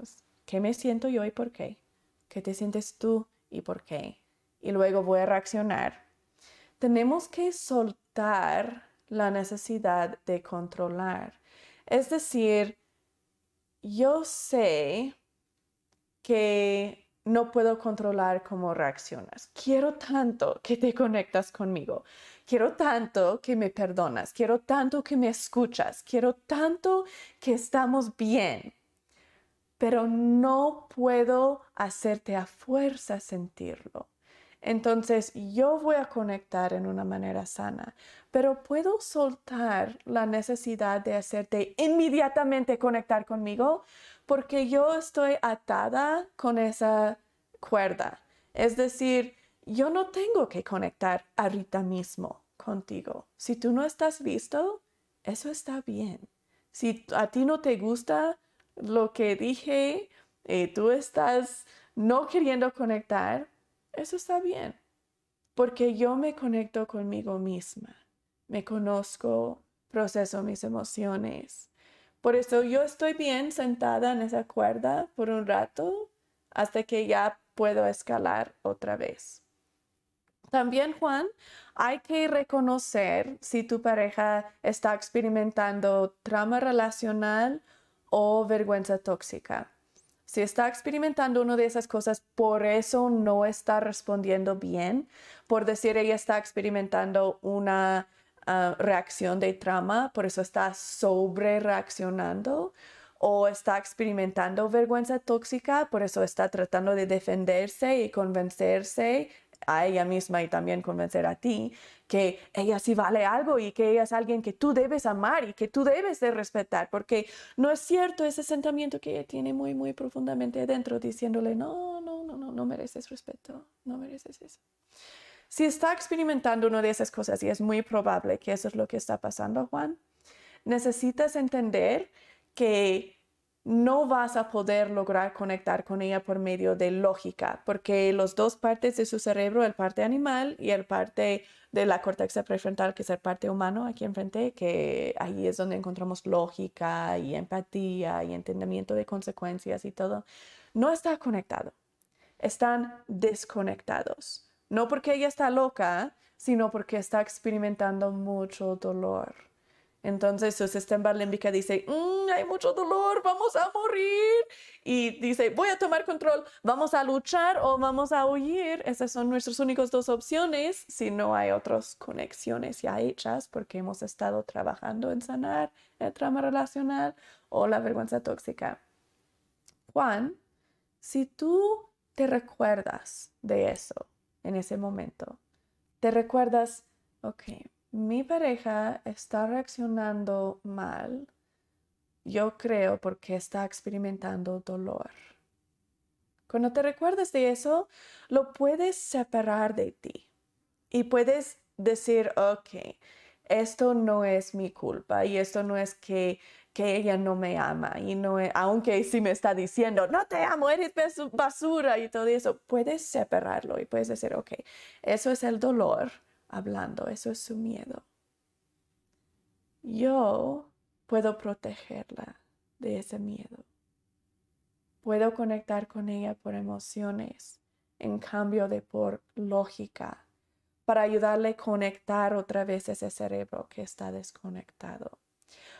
¿Qué me siento yo y por qué? ¿Qué te sientes tú y por qué? Y luego voy a reaccionar. Tenemos que soltar la necesidad de controlar. Es decir, yo sé que no puedo controlar cómo reaccionas. Quiero tanto que te conectas conmigo. Quiero tanto que me perdonas. Quiero tanto que me escuchas. Quiero tanto que estamos bien. Pero no puedo hacerte a fuerza sentirlo. Entonces yo voy a conectar en una manera sana. Pero puedo soltar la necesidad de hacerte inmediatamente conectar conmigo porque yo estoy atada con esa cuerda. Es decir, yo no tengo que conectar ahorita mismo contigo. Si tú no estás listo, eso está bien. Si a ti no te gusta lo que dije, tú estás no queriendo conectar, eso está bien. Porque yo me conecto conmigo misma. Me conozco, proceso mis emociones. Por eso yo estoy bien sentada en esa cuerda por un rato hasta que ya puedo escalar otra vez. También, Juan, hay que reconocer si tu pareja está experimentando trauma relacional o vergüenza tóxica. Si está experimentando una de esas cosas, por eso no está respondiendo bien. Por decir, ella está experimentando una reacción de trauma, por eso está sobre reaccionando. O está experimentando vergüenza tóxica, por eso está tratando de defenderse y convencerse a ella misma y también convencer a ti que ella sí vale algo y que ella es alguien que tú debes amar y que tú debes de respetar, porque no es cierto ese sentimiento que ella tiene muy, muy profundamente adentro diciéndole no mereces respeto, no mereces eso. Si está experimentando una de esas cosas, y es muy probable que eso es lo que está pasando, Juan, necesitas entender que no vas a poder lograr conectar con ella por medio de lógica, porque las dos partes de su cerebro, el parte animal y el parte de la corteza prefrontal, que es el parte humano aquí enfrente, que ahí es donde encontramos lógica y empatía y entendimiento de consecuencias y todo, no está conectado. Están desconectados. No porque ella está loca, sino porque está experimentando mucho dolor. Entonces su sistema límbico dice, hay mucho dolor, vamos a morir. Y dice, voy a tomar control, vamos a luchar o vamos a huir. Esas son nuestras únicas dos opciones si no hay otras conexiones ya hechas, porque hemos estado trabajando en sanar el trauma relacional o la vergüenza tóxica. Juan, si tú te recuerdas de eso en ese momento, te recuerdas, ok, mi pareja está reaccionando mal, yo creo, porque está experimentando dolor. Cuando te recuerdas de eso, lo puedes separar de ti y puedes decir, ok, esto no es mi culpa y esto no es que ella no me ama. Y no es, aunque sí me está diciendo, no te amo, eres basura y todo eso, puedes separarlo y puedes decir, ok, eso es el dolor hablando, eso es su miedo. Yo puedo protegerla de ese miedo. Puedo conectar con ella por emociones, en cambio de por lógica, para ayudarle a conectar otra vez ese cerebro que está desconectado.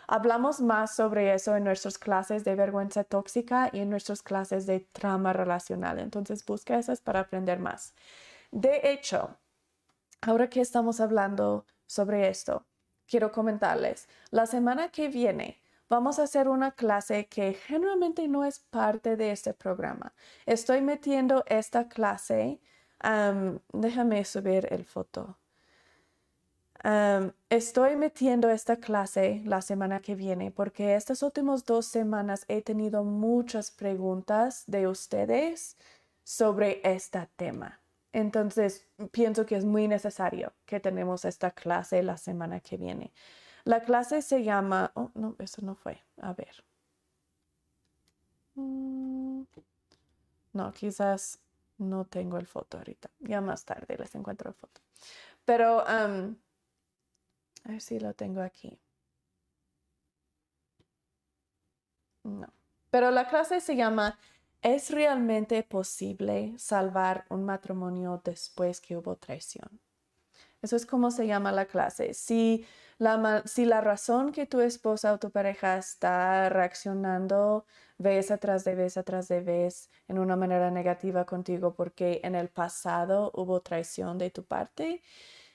Hablamos más sobre eso en nuestras clases de vergüenza tóxica y en nuestras clases de trauma relacional. Entonces busca esas para aprender más. De hecho, ahora que estamos hablando sobre esto, quiero comentarles, la semana que viene vamos a hacer una clase que generalmente no es parte de este programa. Estoy metiendo esta clase, déjame subir el foto. Estoy metiendo esta clase la semana que viene porque estas últimas 2 semanas he tenido muchas preguntas de ustedes sobre este tema. Entonces, pienso que es muy necesario que tenemos esta clase la semana que viene. La clase se llama... Oh, no, eso no fue. A ver. No, quizás no tengo el foto ahorita. Ya más tarde les encuentro el foto. Pero, a ver si lo tengo aquí. No. Pero la clase se llama... ¿Es realmente posible salvar un matrimonio después que hubo traición? Eso es como se llama la clase. Si la razón que tu esposa o tu pareja está reaccionando vez atrás de vez atrás de vez en una manera negativa contigo porque en el pasado hubo traición de tu parte,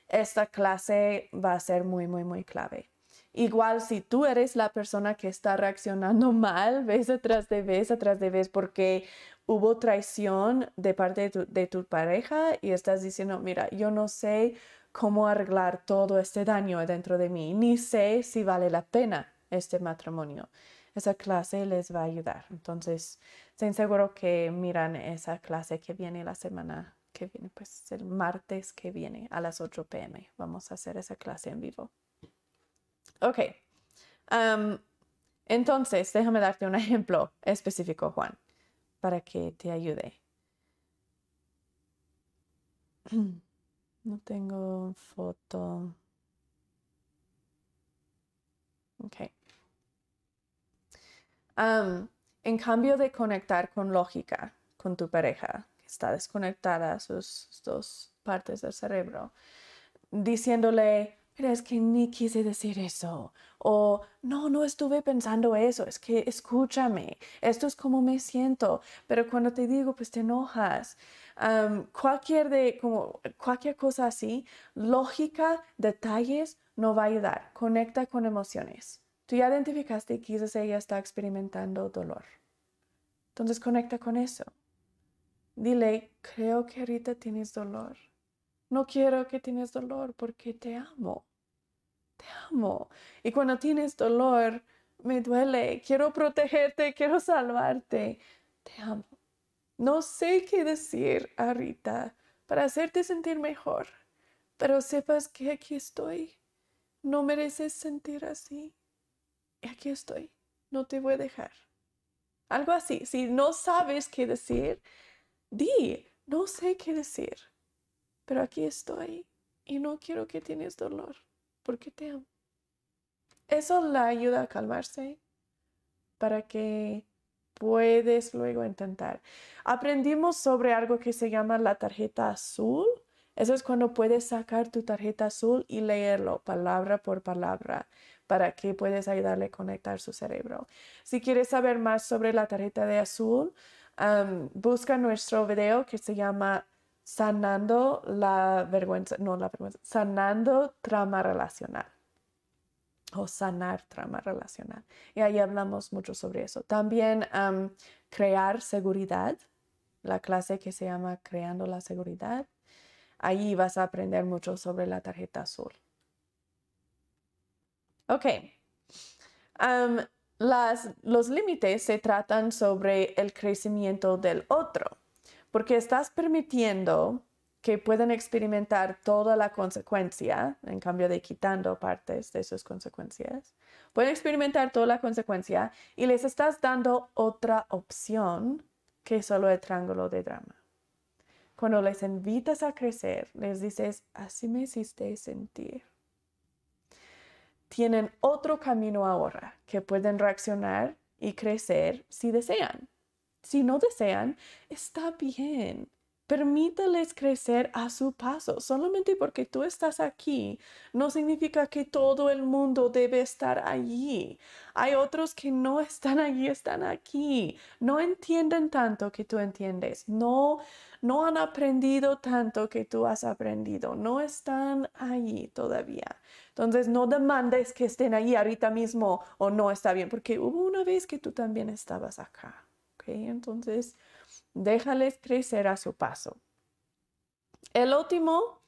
esta clase va a ser muy, muy, muy clave. Igual si tú eres la persona que está reaccionando mal vez atrás de vez atrás de vez porque hubo traición de parte de tu pareja y estás diciendo, mira, yo no sé cómo arreglar todo este daño dentro de mí, ni sé si vale la pena este matrimonio. esa clase les va a ayudar. Entonces, estén seguros que miran esa clase que viene la semana que viene, pues el martes que viene a las 8 p.m. Vamos a hacer esa clase en vivo. Ok. Entonces, déjame darte un ejemplo específico, Juan, para que te ayude. No tengo foto. Ok. En cambio de conectar con lógica con tu pareja, que está desconectada a sus dos partes del cerebro, diciéndole, pero es que ni quise decir eso, o no estuve pensando eso, es que escúchame, esto es como me siento, pero cuando te digo, pues te enojas. Cualquier cosa así, lógica, detalles, no va a ayudar. Conecta con emociones. Tú ya identificaste que quizás ella está experimentando dolor. Entonces conecta con eso. Dile, creo que ahorita tienes dolor. No quiero que tienes dolor porque te amo. Te amo. Y cuando tienes dolor, me duele. Quiero protegerte, quiero salvarte. Te amo. No sé qué decir ahorita para hacerte sentir mejor, pero sepas que aquí estoy. No mereces sentir así. Aquí estoy. No te voy a dejar. Algo así. Si no sabes qué decir, di, no sé qué decir. Pero aquí estoy y no quiero que tienes dolor, porque te amo. Eso la ayuda a calmarse para que puedes luego intentar. Aprendimos sobre algo que se llama la tarjeta azul. Eso es cuando puedes sacar tu tarjeta azul y leerlo palabra por palabra para que puedas ayudarle a conectar su cerebro. Si quieres saber más sobre la tarjeta de azul, busca nuestro video que se llama Sanando Trauma Relacional o Sanar Trauma Relacional. Y ahí hablamos mucho sobre eso. También crear seguridad, la clase que se llama Creando la Seguridad. Ahí vas a aprender mucho sobre la tarjeta azul. Ok. Los límites se tratan sobre el crecimiento del otro. Porque estás permitiendo que puedan experimentar toda la consecuencia, en cambio de quitando partes de sus consecuencias, pueden experimentar toda la consecuencia y les estás dando otra opción que solo el triángulo de drama. Cuando les invitas a crecer, les dices, así me hiciste sentir. Tienen otro camino ahora que pueden reaccionar y crecer si desean. Si no desean, está bien. Permíteles crecer a su paso. Solamente porque tú estás aquí, no significa que todo el mundo debe estar allí. Hay otros que no están allí, están aquí. No entienden tanto que tú entiendes. No han aprendido tanto que tú has aprendido. No están allí todavía. Entonces, no demandes que estén allí ahorita mismo o no está bien. Porque hubo una vez que tú también estabas acá. Entonces, déjales crecer a su paso. El último,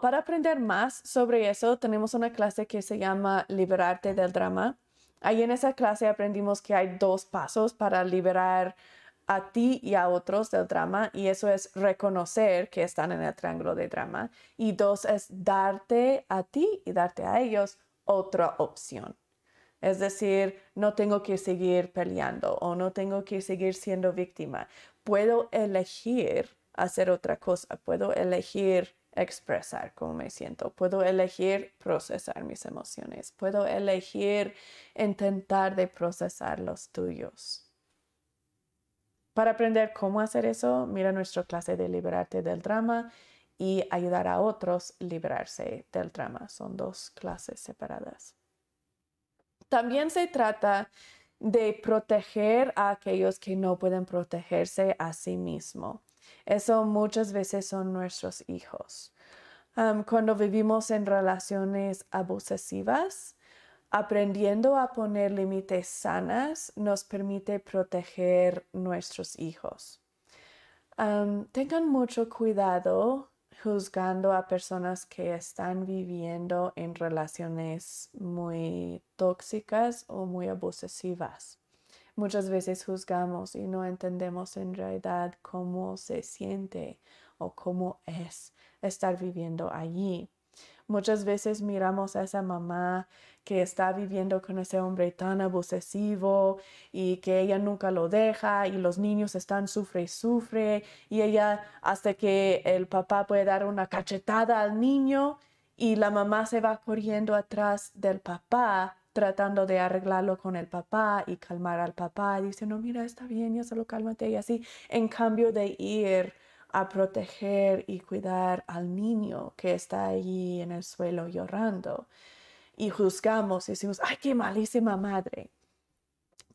para aprender más sobre eso, tenemos una clase que se llama Liberarte del Drama. Ahí en esa clase aprendimos que hay dos pasos para liberar a ti y a otros del drama, y eso es reconocer que están en el triángulo de drama, y dos es darte a ti y darte a ellos otra opción. Es decir, no tengo que seguir peleando o no tengo que seguir siendo víctima. Puedo elegir hacer otra cosa. Puedo elegir expresar cómo me siento. Puedo elegir procesar mis emociones. Puedo elegir intentar de procesar los tuyos. Para aprender cómo hacer eso, mira nuestra clase de Liberarte del Drama y Ayudar a Otros a Liberarse del Drama. Son dos clases separadas. También se trata de proteger a aquellos que no pueden protegerse a sí mismos. Eso muchas veces son nuestros hijos. Cuando vivimos en relaciones abusivas, aprendiendo a poner límites sanas nos permite proteger nuestros hijos. Tengan mucho cuidado juzgando a personas que están viviendo en relaciones muy tóxicas o muy abusivas. Muchas veces juzgamos y no entendemos en realidad cómo se siente o cómo es estar viviendo allí. Muchas veces miramos a esa mamá que está viviendo con ese hombre tan abusivo y que ella nunca lo deja y los niños están sufre y sufre y ella hasta que el papá puede dar una cachetada al niño y la mamá se va corriendo atrás del papá tratando de arreglarlo con el papá y calmar al papá. Dice, no, mira, está bien, ya solo cálmate y así. En cambio de ir a proteger y cuidar al niño que está allí en el suelo llorando. Y juzgamos y decimos, ¡ay, qué malísima madre!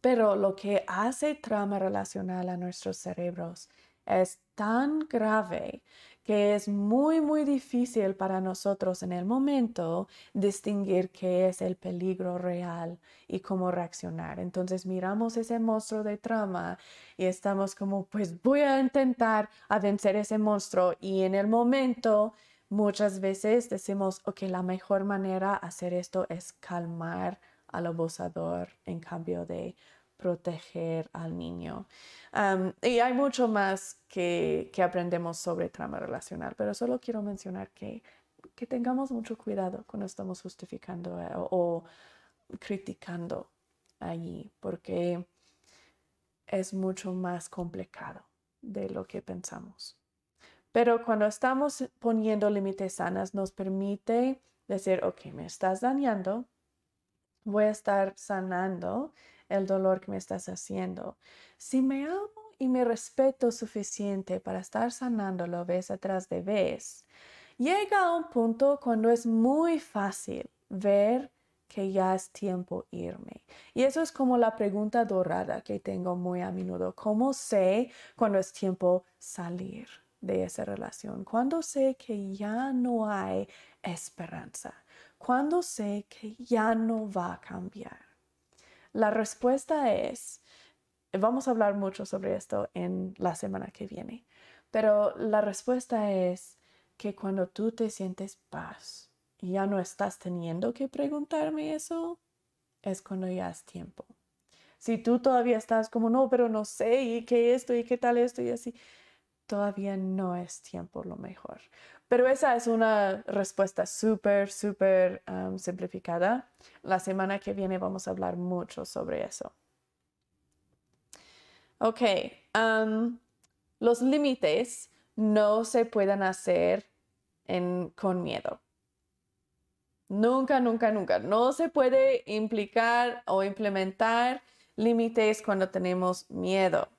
Pero lo que hace trauma relacional a nuestros cerebros es tan grave que es muy, muy difícil para nosotros en el momento distinguir qué es el peligro real y cómo reaccionar. Entonces miramos ese monstruo de trauma y estamos como, pues voy a intentar a vencer ese monstruo. Y en el momento muchas veces decimos, ok, la mejor manera de hacer esto es calmar al abusador en cambio de proteger al niño. Y hay mucho más que aprendemos sobre trauma relacional, pero solo quiero mencionar que tengamos mucho cuidado cuando estamos justificando o criticando allí, porque es mucho más complicado de lo que pensamos. Pero cuando estamos poniendo límites sanos, nos permite decir, ok, me estás dañando, voy a estar sanando el dolor que me estás haciendo. Si me amo y me respeto suficiente para estar sanándolo vez atrás de vez, llega a un punto cuando es muy fácil ver que ya es tiempo irme. Y eso es como la pregunta dorada que tengo muy a menudo. ¿Cómo sé cuando es tiempo salir de esa relación? ¿Cuándo sé que ya no hay esperanza? ¿Cuándo sé que ya no va a cambiar? La respuesta es, vamos a hablar mucho sobre esto en la semana que viene, pero la respuesta es que cuando tú te sientes paz y ya no estás teniendo que preguntarme eso, es cuando ya es tiempo. Si tú todavía estás como, no, pero no sé, y qué esto, y qué tal esto, y así, todavía no es tiempo lo mejor. Pero esa es una respuesta súper simplificada. La semana que viene vamos a hablar mucho sobre eso. Ok, los límites no se pueden hacer con miedo. Nunca. No se puede implicar o implementar límites cuando tenemos miedo.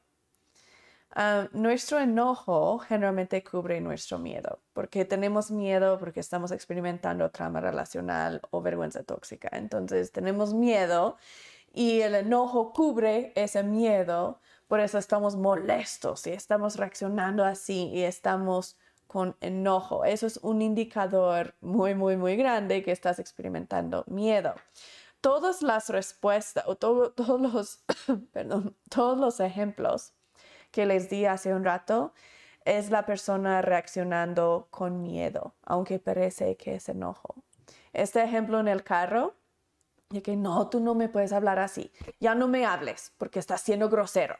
Nuestro enojo generalmente cubre nuestro miedo, porque tenemos miedo, porque estamos experimentando trauma relacional o vergüenza tóxica. Entonces tenemos miedo y el enojo cubre ese miedo, por eso estamos molestos y estamos reaccionando así y estamos con enojo. Eso es un indicador muy grande que estás experimentando miedo. Todas las respuestas o todos los ejemplos que les di hace un rato, es la persona reaccionando con miedo, aunque parece que es enojo. Este ejemplo en el carro, de que no, tú no me puedes hablar así, ya no me hables porque estás siendo grosero.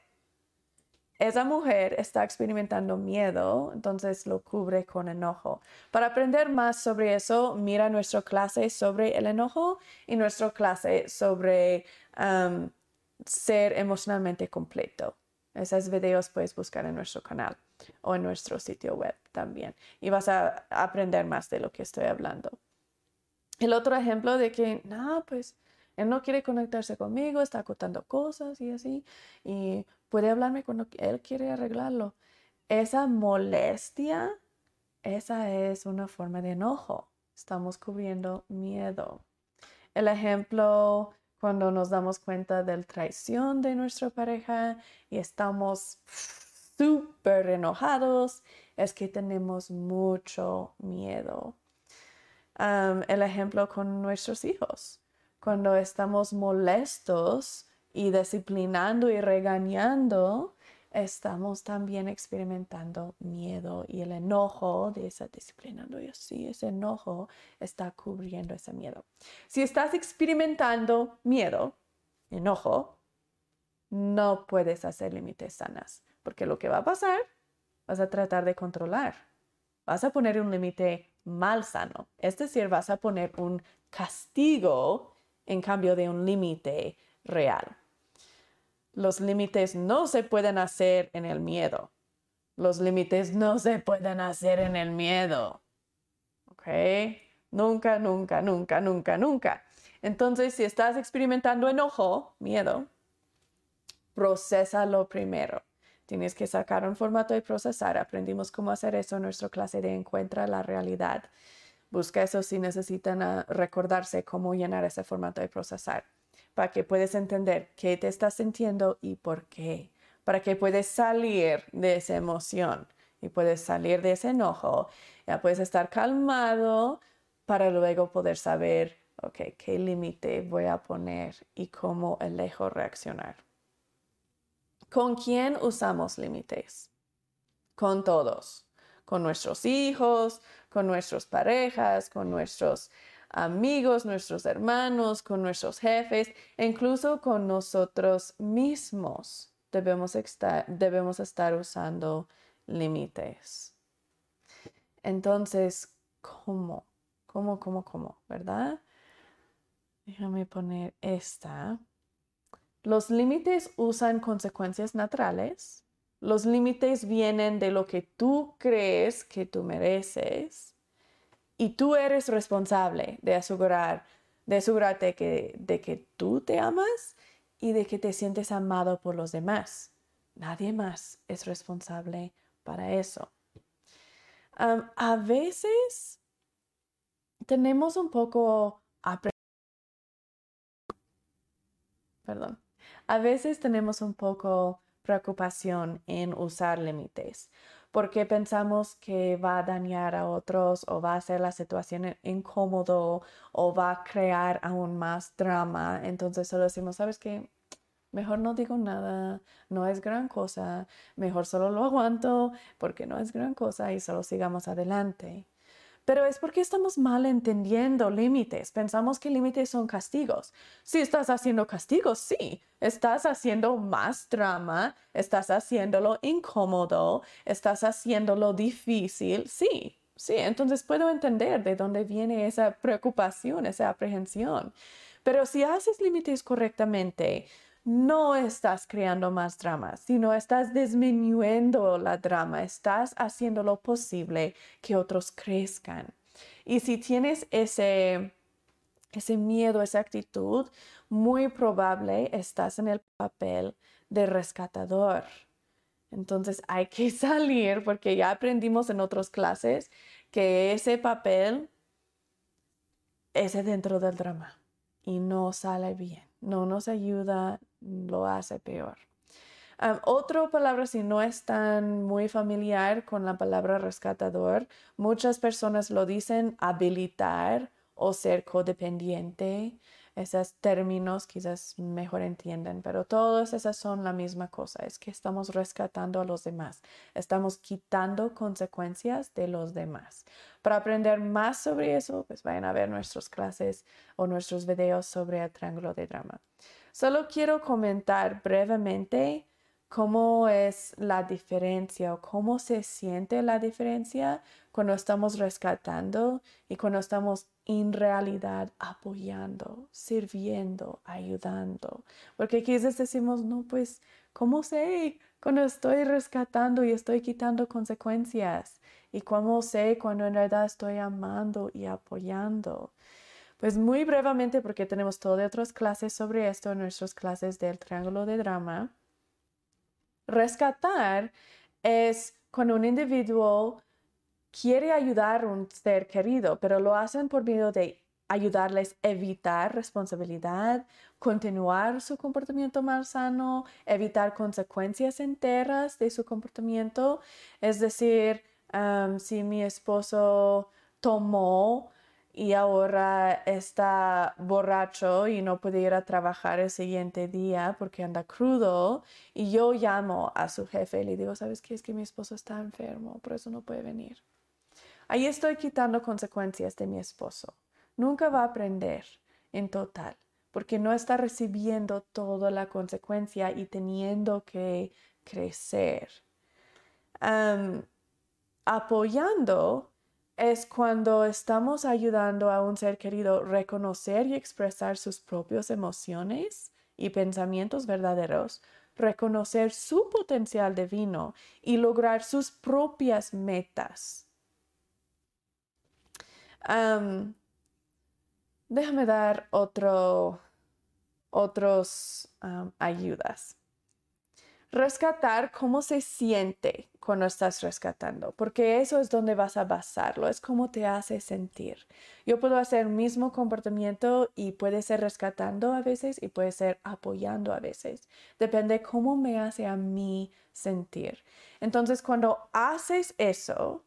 Esa mujer está experimentando miedo, entonces lo cubre con enojo. Para aprender más sobre eso, mira nuestra clase sobre el enojo y nuestra clase sobre ser emocionalmente completo. Esos videos puedes buscar en nuestro canal o en nuestro sitio web también. Y vas a aprender más de lo que estoy hablando. El otro ejemplo de que, no, pues, él no quiere conectarse conmigo, está ocultando cosas y así. Y puede hablarme cuando él quiere arreglarlo. Esa molestia, esa es una forma de enojo. Estamos cubriendo miedo. El ejemplo, cuando nos damos cuenta de la traición de nuestra pareja y estamos súper enojados, es que tenemos mucho miedo. El ejemplo con nuestros hijos. Cuando estamos molestos y disciplinando y regañando estamos también experimentando miedo, y el enojo de esa disciplina, no, yo sí, ese enojo está cubriendo ese miedo. Si estás experimentando miedo, enojo, no puedes hacer límites sanas, porque lo que va a pasar, vas a tratar de controlar. Vas a poner un límite mal sano, es decir, vas a poner un castigo en cambio de un límite real. Los límites no se pueden hacer en el miedo. Los límites no se pueden hacer en el miedo. ¿Ok? Nunca, nunca, nunca, nunca, nunca. Entonces, si estás experimentando enojo, miedo, procésalo primero. Tienes que sacar un formato y procesar. Aprendimos cómo hacer eso en nuestra clase de Encuentra la Realidad. Busca eso si necesitan recordarse cómo llenar ese formato y procesar, para que puedas entender qué te estás sintiendo y por qué, para que puedas salir de esa emoción y puedes salir de ese enojo. Ya puedes estar calmado para luego poder saber, ok, qué límite voy a poner y cómo elijo reaccionar. ¿Con quién usamos límites? Con todos, con nuestros hijos, con nuestras parejas, con nuestros amigos, nuestros hermanos, con nuestros jefes, incluso con nosotros mismos debemos estar usando límites. Entonces, ¿cómo? ¿Verdad? Déjame poner esta. Los límites usan consecuencias naturales. Los límites vienen de lo que tú crees que tú mereces. Y tú eres responsable de asegurarte de que tú te amas y de que te sientes amado por los demás. Nadie más es responsable para eso. A veces tenemos un poco preocupación en usar límites, porque pensamos que va a dañar a otros o va a hacer la situación incómoda o va a crear aún más drama. Entonces solo decimos, ¿sabes qué? Mejor no digo nada, no es gran cosa, mejor solo lo aguanto porque no es gran cosa y solo sigamos adelante. Pero es porque estamos mal entendiendo límites. Pensamos que límites son castigos. Si estás haciendo castigos, sí. Estás haciendo más drama, estás haciéndolo incómodo, estás haciéndolo difícil, sí. Sí, entonces puedo entender de dónde viene esa preocupación, esa aprehensión. Pero si haces límites correctamente, no estás creando más drama, sino estás disminuyendo la drama. Estás haciendo lo posible que otros crezcan. Y si tienes ese miedo, esa actitud, muy probable estás en el papel de rescatador. Entonces hay que salir, porque ya aprendimos en otras clases que ese papel es dentro del drama y no sale bien. No nos ayuda, lo hace peor. Otra palabra, si no es tan muy familiar con la palabra rescatador, muchas personas lo dicen habilitar o ser codependiente. Esos términos quizás mejor entienden, pero todas esas son la misma cosa. Es que estamos rescatando a los demás. Estamos quitando consecuencias de los demás. Para aprender más sobre eso, pues vayan a ver nuestras clases o nuestros videos sobre el triángulo de drama. Solo quiero comentar brevemente cómo es la diferencia o cómo se siente la diferencia cuando estamos rescatando y cuando estamos en realidad apoyando, sirviendo, ayudando. Porque quizás decimos, no, pues, ¿cómo sé cuando estoy rescatando y estoy quitando consecuencias? ¿Y cómo sé cuando en realidad estoy amando y apoyando? Pues muy brevemente, porque tenemos todas otras clases sobre esto en nuestras clases del triángulo de drama. Rescatar es cuando un individuo quiere ayudar a un ser querido, pero lo hacen por medio de ayudarles a evitar responsabilidad, continuar su comportamiento más sano, evitar consecuencias enteras de su comportamiento. Es decir, si mi esposo tomó y ahora está borracho y no puede ir a trabajar el siguiente día porque anda crudo, y yo llamo a su jefe y le digo, ¿sabes qué? Es que mi esposo está enfermo, por eso no puede venir. Ahí estoy quitando consecuencias de mi esposo. Nunca va a aprender en total, porque no está recibiendo toda la consecuencia y teniendo que crecer. Apoyando es cuando estamos ayudando a un ser querido reconocer y expresar sus propias emociones y pensamientos verdaderos, reconocer su potencial divino y lograr sus propias metas. Déjame dar otros ayudas. Rescatar cómo se siente cuando estás rescatando, porque eso es donde vas a basarlo, es cómo te hace sentir. Yo puedo hacer el mismo comportamiento y puede ser rescatando a veces y puede ser apoyando a veces. Depende cómo me hace a mí sentir. Entonces, cuando haces eso,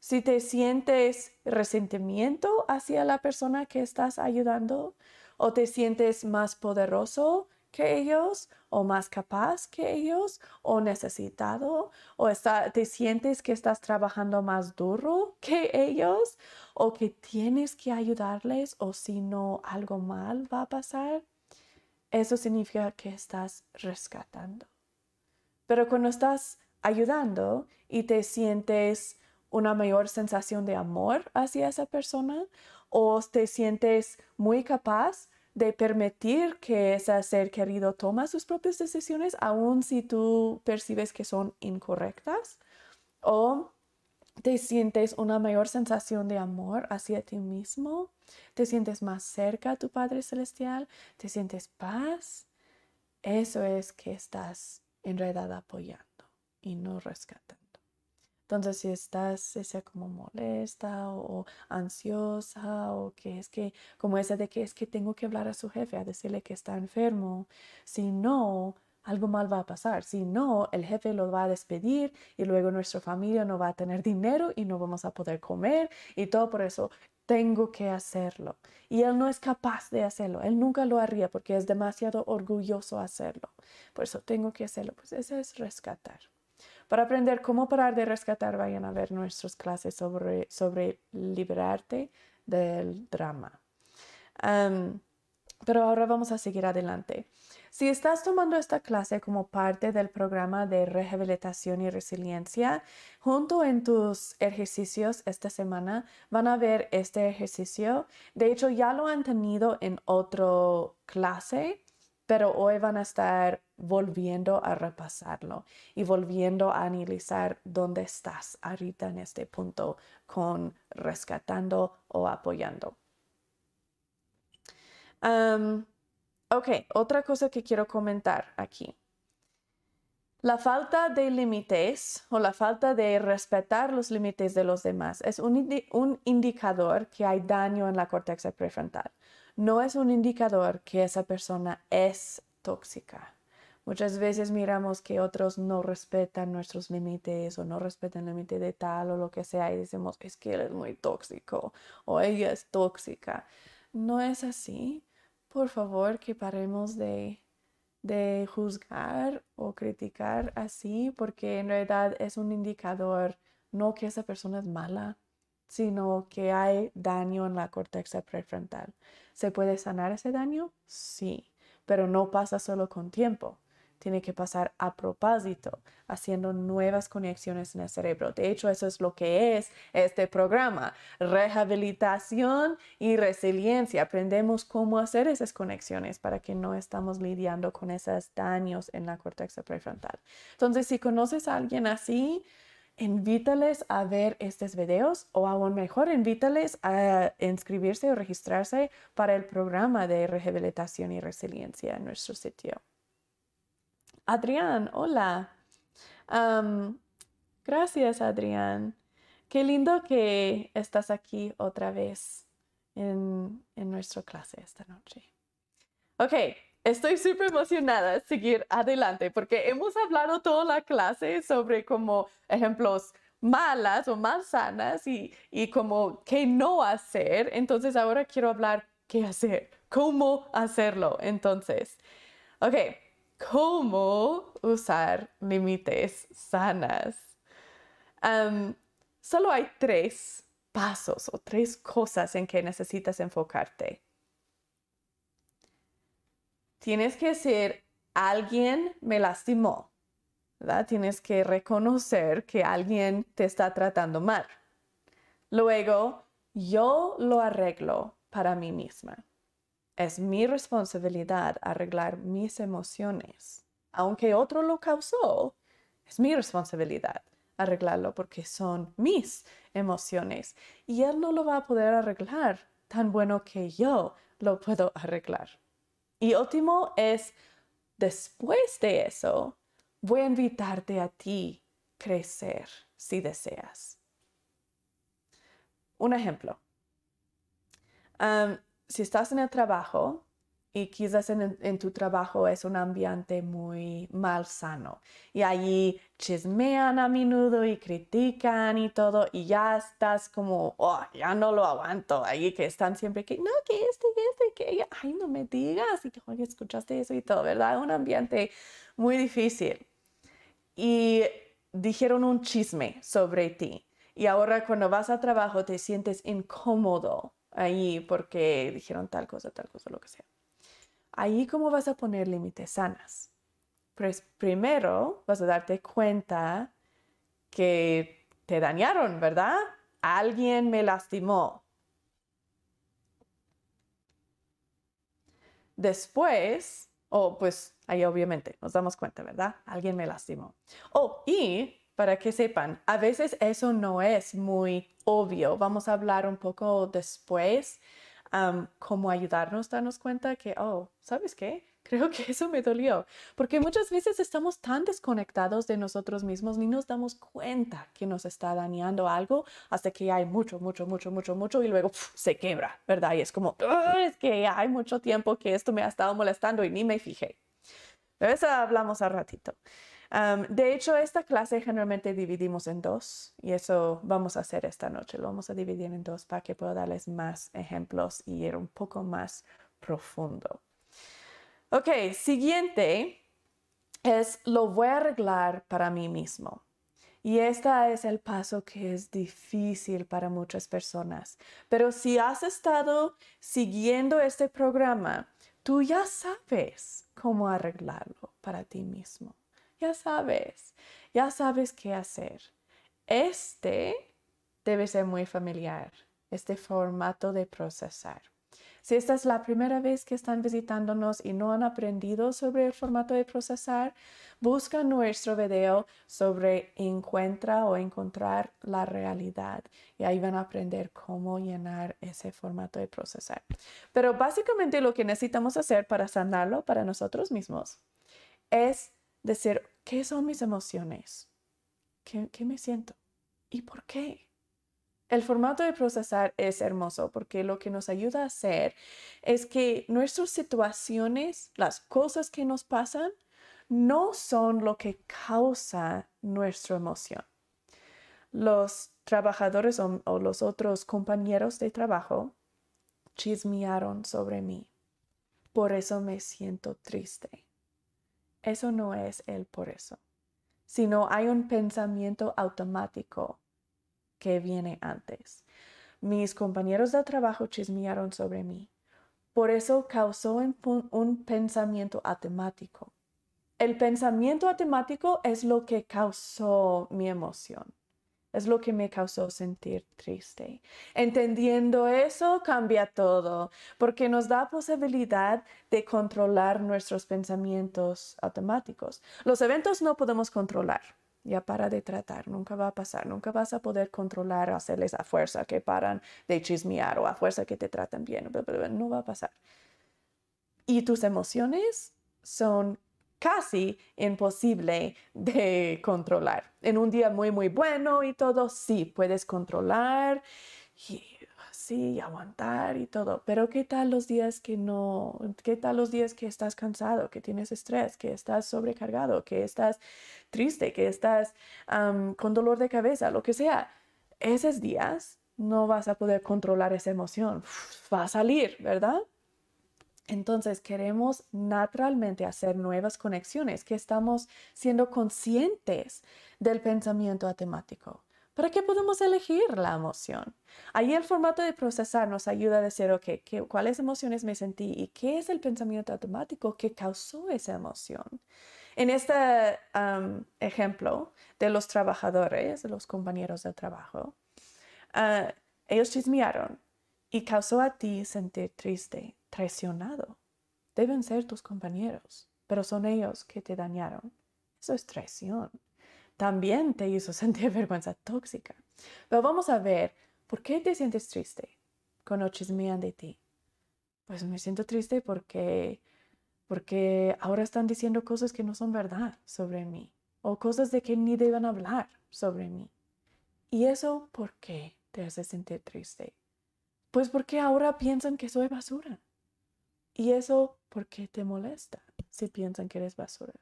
si te sientes resentimiento hacia la persona que estás ayudando, o te sientes más poderoso que ellos, o más capaz que ellos, o necesitado, o te sientes que estás trabajando más duro que ellos, o que tienes que ayudarles, o si no, algo mal va a pasar, eso significa que estás rescatando. Pero cuando estás ayudando y te sientes una mayor sensación de amor hacia esa persona, o te sientes muy capaz de permitir que ese ser querido tome sus propias decisiones, aun si tú percibes que son incorrectas, o te sientes una mayor sensación de amor hacia ti mismo, te sientes más cerca a tu Padre Celestial, te sientes paz, eso es que estás en realidad apoyando y no rescatando. Entonces, si estás como molesta o ansiosa, o que es que, como esa de que es que tengo que hablar a su jefe a decirle que está enfermo, si no, algo mal va a pasar. Si no, el jefe lo va a despedir y luego nuestra familia no va a tener dinero y no vamos a poder comer y todo por eso. Tengo que hacerlo. Y él no es capaz de hacerlo. Él nunca lo haría porque es demasiado orgulloso hacerlo. Por eso tengo que hacerlo. Pues eso es rescatar. Para aprender cómo parar de rescatar, vayan a ver nuestras clases sobre liberarte del drama. Pero ahora vamos a seguir adelante. Si estás tomando esta clase como parte del programa de Rehabilitación y Resiliencia, junto en tus ejercicios esta semana van a ver este ejercicio. De hecho, ya lo han tenido en otra clase, pero hoy van a estar volviendo a repasarlo y volviendo a analizar dónde estás ahorita en este punto con rescatando o apoyando. Otra cosa que quiero comentar aquí. La falta de límites o la falta de respetar los límites de los demás es un indicador que hay daño en la corteza prefrontal. No es un indicador que esa persona es tóxica. Muchas veces miramos que otros no respetan nuestros límites o no respetan el límite de tal o lo que sea y decimos, es que él es muy tóxico o ella es tóxica. No es así. Por favor, que paremos de juzgar o criticar así, porque en realidad es un indicador, no que esa persona es mala, sino que hay daño en la corteza prefrontal. ¿Se puede sanar ese daño? Sí, pero no pasa solo con tiempo. Tiene que pasar a propósito, haciendo nuevas conexiones en el cerebro. De hecho, eso es lo que es este programa, Rehabilitación y Resiliencia. Aprendemos cómo hacer esas conexiones para que no estamos lidiando con esos daños en la corteza prefrontal. Entonces, si conoces a alguien así, invítales a ver estos videos o aún mejor, invítales a inscribirse o registrarse para el programa de Rehabilitación y Resiliencia en nuestro sitio. Adrián, hola. Gracias, Adrián. Qué lindo que estás aquí otra vez en nuestra clase esta noche. Ok. Estoy súper emocionada de seguir adelante porque hemos hablado toda la clase sobre como ejemplos malas o más sanas y como qué no hacer. Entonces ahora quiero hablar qué hacer, cómo hacerlo. Entonces, ok, ¿cómo usar límites sanas? Solo hay 3 pasos o 3 cosas en que necesitas enfocarte. Tienes que decir, alguien me lastimó, ¿verdad? Tienes que reconocer que alguien te está tratando mal. Luego, yo lo arreglo para mí misma. Es mi responsabilidad arreglar mis emociones. Aunque otro lo causó, es mi responsabilidad arreglarlo porque son mis emociones. Y él no lo va a poder arreglar tan bueno que yo lo puedo arreglar. Y último es, después de eso, voy a invitarte a ti crecer si deseas. Un ejemplo. Si estás en el trabajo y quizás en tu trabajo es un ambiente muy malsano y allí chismean a menudo y critican y todo y ya estás como, oh, ya no lo aguanto. Ahí que están siempre que, no, que ay, no me digas y que, oye, escuchaste eso y todo, ¿verdad? Un ambiente muy difícil. Y dijeron un chisme sobre ti. Y ahora cuando vas al trabajo te sientes incómodo ahí porque dijeron tal cosa, lo que sea. Ahí, ¿cómo vas a poner límites sanas? Pues primero vas a darte cuenta que te dañaron, ¿verdad? Alguien me lastimó. Después, pues ahí obviamente nos damos cuenta, ¿verdad? Alguien me lastimó. Y para que sepan, a veces eso no es muy obvio. Vamos a hablar un poco después cómo ayudarnos a darnos cuenta que, ¿sabes qué? Creo que eso me dolió. Porque muchas veces estamos tan desconectados de nosotros mismos ni nos damos cuenta que nos está dañando algo hasta que hay mucho y luego se quebra, ¿verdad? Y es como, es que hay mucho tiempo que esto me ha estado molestando y ni me fijé. De eso hablamos al ratito. De hecho, esta clase generalmente dividimos en 2 y eso vamos a hacer esta noche. Lo vamos a dividir en 2 para que pueda darles más ejemplos y ir un poco más profundo. Ok, siguiente es lo voy a arreglar para mí mismo. Y este es el paso que es difícil para muchas personas. Pero si has estado siguiendo este programa, tú ya sabes cómo arreglarlo para ti mismo. Ya sabes qué hacer. Este debe ser muy familiar, este formato de procesar. Si esta es la primera vez que están visitándonos y no han aprendido sobre el formato de procesar, busca nuestro video sobre encuentra o encontrar la realidad y ahí van a aprender cómo llenar ese formato de procesar. Pero básicamente lo que necesitamos hacer para sanarlo para nosotros mismos es decir, ¿qué son mis emociones? ¿Qué me siento? ¿Y por qué? El formato de procesar es hermoso porque lo que nos ayuda a hacer es que nuestras situaciones, las cosas que nos pasan, no son lo que causa nuestra emoción. Los trabajadores o los otros compañeros de trabajo chismearon sobre mí. Por eso me siento triste. Eso no es el por eso, sino hay un pensamiento automático que viene antes. Mis compañeros de trabajo chismearon sobre mí. Por eso causó un pensamiento automático. El pensamiento automático es lo que causó mi emoción. Es lo que me causó sentir triste. Entendiendo eso, cambia todo, porque nos da posibilidad de controlar nuestros pensamientos automáticos. Los eventos no podemos controlar. Ya para de tratar, nunca va a pasar, nunca vas a poder controlar, hacerles a fuerza que paran de chismear o a fuerza que te tratan bien, no va a pasar. Y tus emociones son casi imposible de controlar. En un día muy bueno y todo, sí, puedes controlar y sí, aguantar y todo, pero ¿qué tal los días que no? ¿Qué tal los días que estás cansado, que tienes estrés, que estás sobrecargado, que estás triste, que estás con dolor de cabeza, lo que sea? Esos días no vas a poder controlar esa emoción, va a salir, ¿verdad? Entonces queremos naturalmente hacer nuevas conexiones, que estamos siendo conscientes del pensamiento atemático. ¿Para qué podemos elegir la emoción? Ahí el formato de procesar nos ayuda a decir, ok, ¿cuáles emociones me sentí y qué es el pensamiento automático que causó esa emoción? En este ejemplo de los trabajadores, de los compañeros de trabajo, ellos chismearon y causó a ti sentir triste, traicionado. Deben ser tus compañeros, pero son ellos que te dañaron. Eso es traición. También te hizo sentir vergüenza tóxica. Pero vamos a ver, ¿por qué te sientes triste cuando chismean de ti? Pues me siento triste porque ahora están diciendo cosas que no son verdad sobre mí, o cosas de que ni deben hablar sobre mí. ¿Y eso por qué te hace sentir triste? Pues porque ahora piensan que soy basura. ¿Y eso por qué te molesta si piensan que eres basura?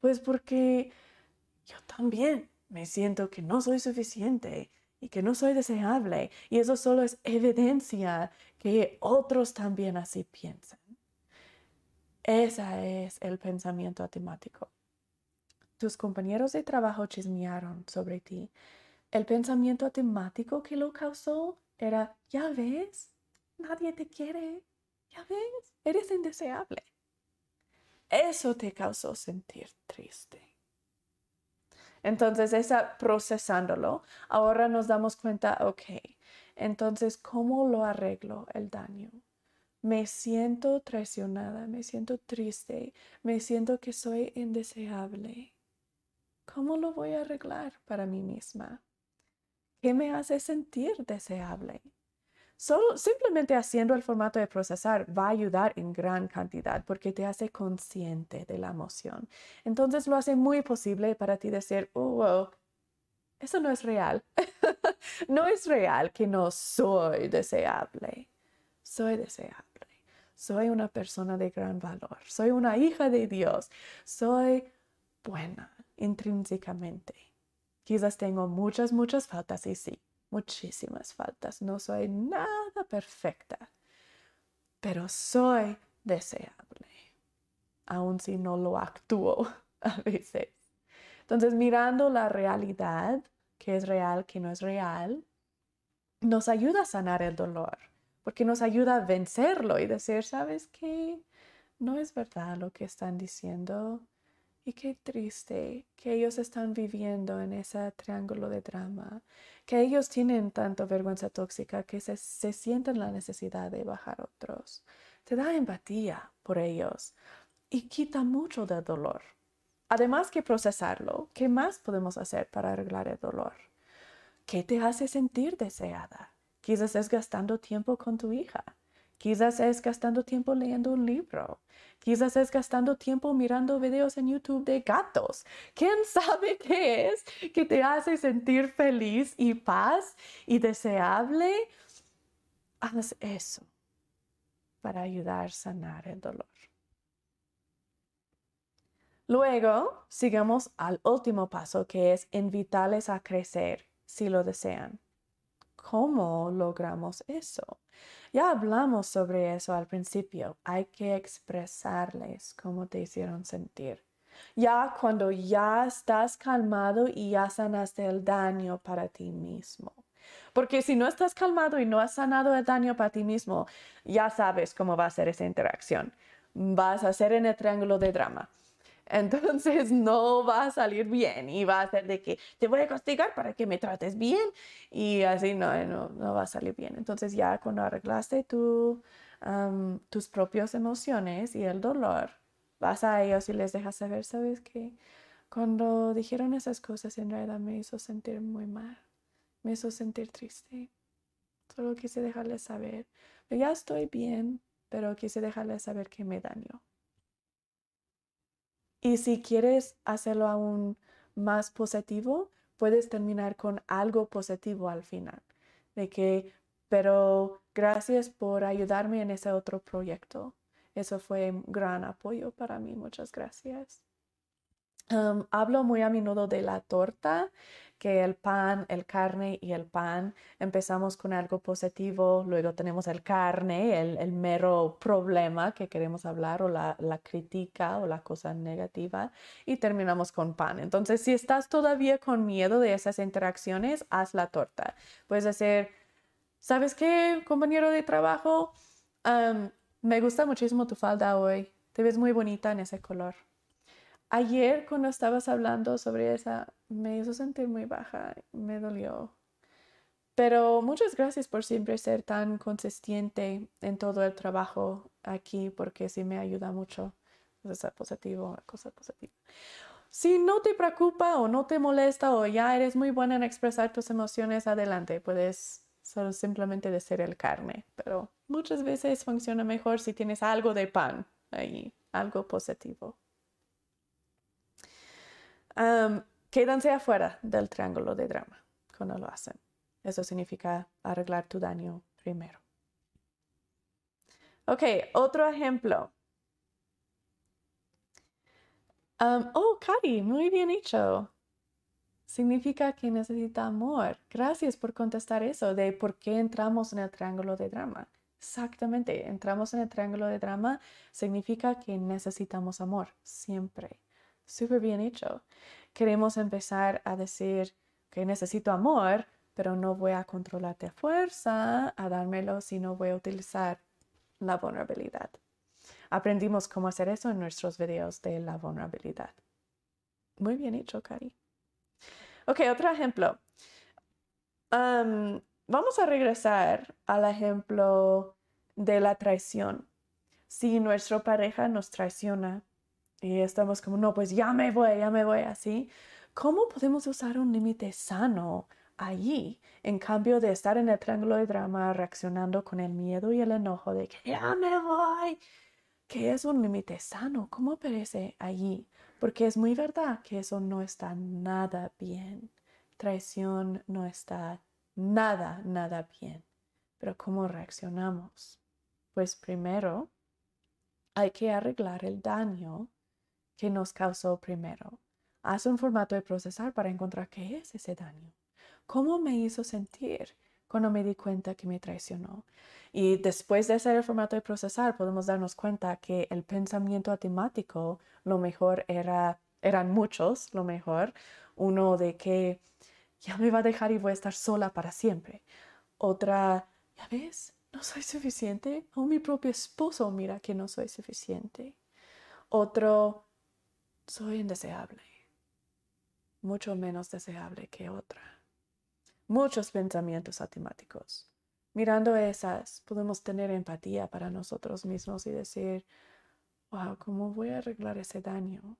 Pues porque yo también me siento que no soy suficiente y que no soy deseable. Y eso solo es evidencia que otros también así piensan. Ese es el pensamiento atemático. Tus compañeros de trabajo chismearon sobre ti. El pensamiento atemático que lo causó era, ya ves, nadie te quiere. Ya ves, eres indeseable. Eso te causó sentir triste. Entonces, esa procesándolo, ahora nos damos cuenta, ok, entonces, ¿cómo lo arreglo el daño? Me siento traicionada, me siento triste, me siento que soy indeseable. ¿Cómo lo voy a arreglar para mí misma? ¿Qué me hace sentir deseable? Solo, simplemente haciendo el formato de procesar va a ayudar en gran cantidad porque te hace consciente de la emoción. Entonces lo hace muy posible para ti decir, wow, eso no es real. No es real que no soy deseable. Soy deseable. Soy una persona de gran valor. Soy una hija de Dios. Soy buena intrínsecamente. Quizás tengo muchas faltas y sí. Muchísimas faltas, no soy nada perfecta, pero soy deseable, aun si no lo actúo a veces. Entonces, mirando la realidad, qué es real, qué no es real, nos ayuda a sanar el dolor, porque nos ayuda a vencerlo y decir, ¿sabes qué? No es verdad lo que están diciendo y qué triste que ellos están viviendo en ese triángulo de drama, que ellos tienen tanto vergüenza tóxica que se sienten la necesidad de bajar a otros. Te da empatía por ellos y quita mucho del dolor. Además que procesarlo, ¿qué más podemos hacer para arreglar el dolor? ¿Qué te hace sentir deseada? Quizás es gastando tiempo con tu hija. Quizás es gastando tiempo leyendo un libro. Quizás es gastando tiempo mirando videos en YouTube de gatos. ¿Quién sabe qué es que te hace sentir feliz y paz y deseable? Haz eso para ayudar a sanar el dolor. Luego, sigamos al último paso, que es invitarles a crecer si lo desean. ¿Cómo logramos eso? Ya hablamos sobre eso al principio. Hay que expresarles cómo te hicieron sentir. Ya cuando ya estás calmado y ya sanaste el daño para ti mismo. Porque si no estás calmado y no has sanado el daño para ti mismo, ya sabes cómo va a ser esa interacción. Vas a ser en el triángulo de drama. Entonces no va a salir bien y va a ser de que te voy a castigar para que me trates bien y así no va a salir bien. Entonces ya cuando arreglaste tus propias emociones y el dolor, vas a ellos y les dejas saber, ¿sabes qué? Cuando dijeron esas cosas en realidad me hizo sentir muy mal, me hizo sentir triste. Solo quise dejarles saber, ya estoy bien, pero quise dejarles saber que me dañó. Y si quieres hacerlo aún más positivo, puedes terminar con algo positivo al final. De que Pero gracias por ayudarme en ese otro proyecto. Eso fue un gran apoyo para mí. Muchas gracias. Hablo muy a menudo de la torta, que el pan, el carne y el pan. Empezamos con algo positivo, luego tenemos el carne, el mero problema que queremos hablar, o la crítica o la cosa negativa, y terminamos con pan. Entonces, si estás todavía con miedo de esas interacciones, haz la torta. Puedes hacer, ¿sabes qué, compañero de trabajo? Me gusta muchísimo tu falda hoy. Te ves muy bonita en ese color. Ayer cuando estabas hablando sobre esa, me hizo sentir muy baja, me dolió. Pero muchas gracias por siempre ser tan consistente en todo el trabajo aquí, porque sí me ayuda mucho. Eso es positivo, una cosa positiva. Si no te preocupa o no te molesta o ya eres muy buena en expresar tus emociones, adelante, puedes solo simplemente decir el carne. Pero muchas veces funciona mejor si tienes algo de pan ahí, algo positivo. Quédanse afuera del triángulo de drama cuando lo hacen. Eso significa arreglar tu daño primero. Ok, otro ejemplo. Cari, muy bien hecho. Significa que necesita amor. Gracias por contestar eso de por qué entramos en el triángulo de drama. Exactamente, entramos en el triángulo de drama significa que necesitamos amor siempre. Súper bien hecho. Queremos empezar a decir que necesito amor, pero no voy a controlarte a fuerza a dármelo si no voy a utilizar la vulnerabilidad. Aprendimos cómo hacer eso en nuestros videos de la vulnerabilidad. Muy bien hecho, Cari. Ok, otro ejemplo. Vamos a regresar al ejemplo de la traición. Si nuestra pareja nos traiciona, y estamos como, no, pues ya me voy, así. ¿Cómo podemos usar un límite sano allí? En cambio de estar en el triángulo de drama reaccionando con el miedo y el enojo de que ya me voy. ¿Qué es un límite sano? ¿Cómo aparece allí? Porque es muy verdad que eso no está nada bien. Traición no está nada, nada bien. Pero ¿cómo reaccionamos? Pues primero hay que arreglar el daño que nos causó primero. Haz un formato de procesar para encontrar qué es ese daño. ¿Cómo me hizo sentir cuando me di cuenta que me traicionó? Y después de hacer el formato de procesar, podemos darnos cuenta que el pensamiento automático, lo mejor eran muchos, lo mejor. Uno de que ya me va a dejar y voy a estar sola para siempre. Otra, ya ves, no soy suficiente. O mi propio esposo mira que no soy suficiente. Otro, soy indeseable, mucho menos deseable que otra. Muchos pensamientos automáticos. Mirando esas, podemos tener empatía para nosotros mismos y decir, wow, ¿cómo voy a arreglar ese daño?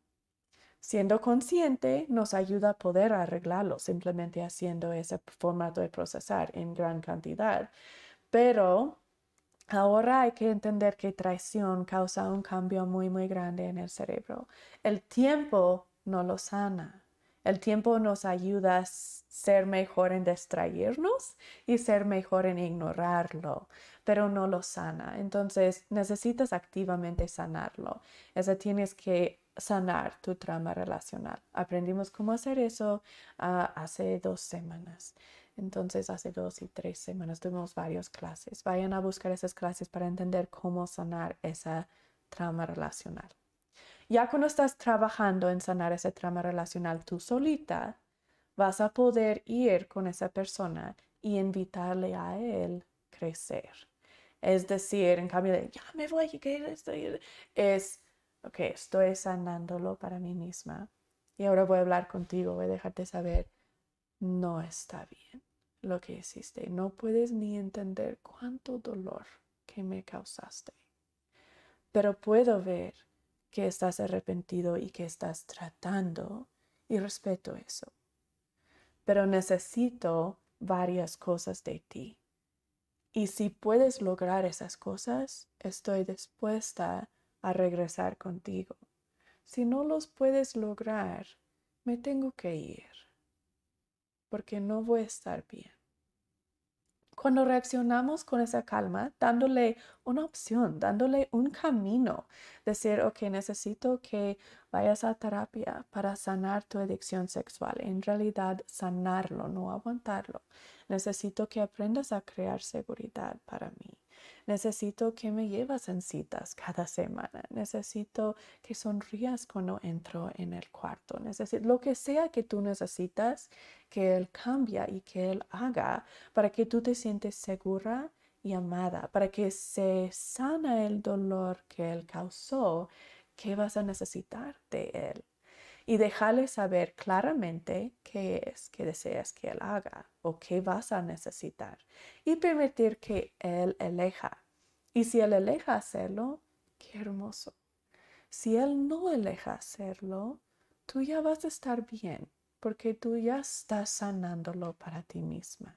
Siendo consciente nos ayuda a poder arreglarlo, simplemente haciendo ese formato de procesar en gran cantidad. Pero ahora hay que entender que traición causa un cambio muy, muy grande en el cerebro. El tiempo no lo sana. El tiempo nos ayuda a ser mejor en distraernos y ser mejor en ignorarlo, pero no lo sana. Entonces necesitas activamente sanarlo. Eso tienes que sanar tu trauma relacional. Aprendimos cómo hacer eso hace 2 semanas. Entonces, hace 2 y 3 semanas tuvimos varias clases. Vayan a buscar esas clases para entender cómo sanar ese trauma relacional. Ya cuando estás trabajando en sanar ese trauma relacional tú solita, vas a poder ir con esa persona y invitarle a él crecer. Es decir, en cambio de, ya me voy, es, ok, estoy sanándolo para mí misma. Y ahora voy a hablar contigo, voy a dejarte saber, no está bien lo que hiciste. No puedes ni entender cuánto dolor que me causaste. Pero puedo ver que estás arrepentido y que estás tratando y respeto eso. Pero necesito varias cosas de ti. Y si puedes lograr esas cosas, estoy dispuesta a regresar contigo. Si no los puedes lograr, me tengo que ir. Porque no voy a estar bien. Cuando reaccionamos con esa calma, dándole una opción, dándole un camino, decir, ok, necesito que vayas a terapia para sanar tu adicción sexual. En realidad, sanarlo, no aguantarlo. Necesito que aprendas a crear seguridad para mí. Necesito que me llevas en citas cada semana. Necesito que sonrías cuando entro en el cuarto. Necesito lo que sea que tú necesitas que él cambie y que él haga para que tú te sientes segura y amada, para que se sana el dolor que él causó, que vas a necesitar de él. Y dejarle saber claramente qué es que deseas que él haga o qué vas a necesitar. Y permitir que él elija. Y si él elija hacerlo, qué hermoso. Si él no elija hacerlo, tú ya vas a estar bien. Porque tú ya estás sanándolo para ti misma.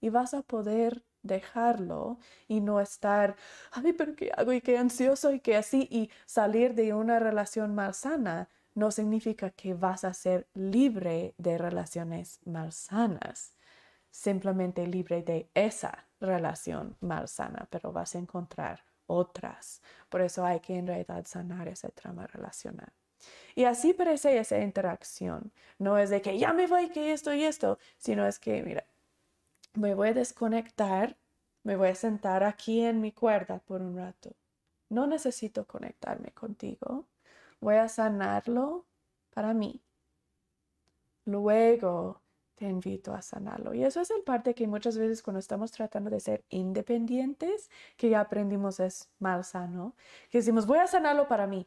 Y vas a poder dejarlo y no estar, ay, pero ¿qué hago? Y qué ansioso y qué así. Y salir de una relación mal sana. No significa que vas a ser libre de relaciones malsanas, simplemente libre de esa relación malsana, pero vas a encontrar otras. Por eso hay que en realidad sanar ese trauma relacional. Y así parece esa interacción. No es de que ya me voy, que esto y esto, sino es que, mira, me voy a desconectar, me voy a sentar aquí en mi cuerda por un rato. No necesito conectarme contigo. Voy a sanarlo para mí. Luego te invito a sanarlo. Y eso es el parte que muchas veces cuando estamos tratando de ser independientes, que ya aprendimos es mal sano, que decimos, voy a sanarlo para mí.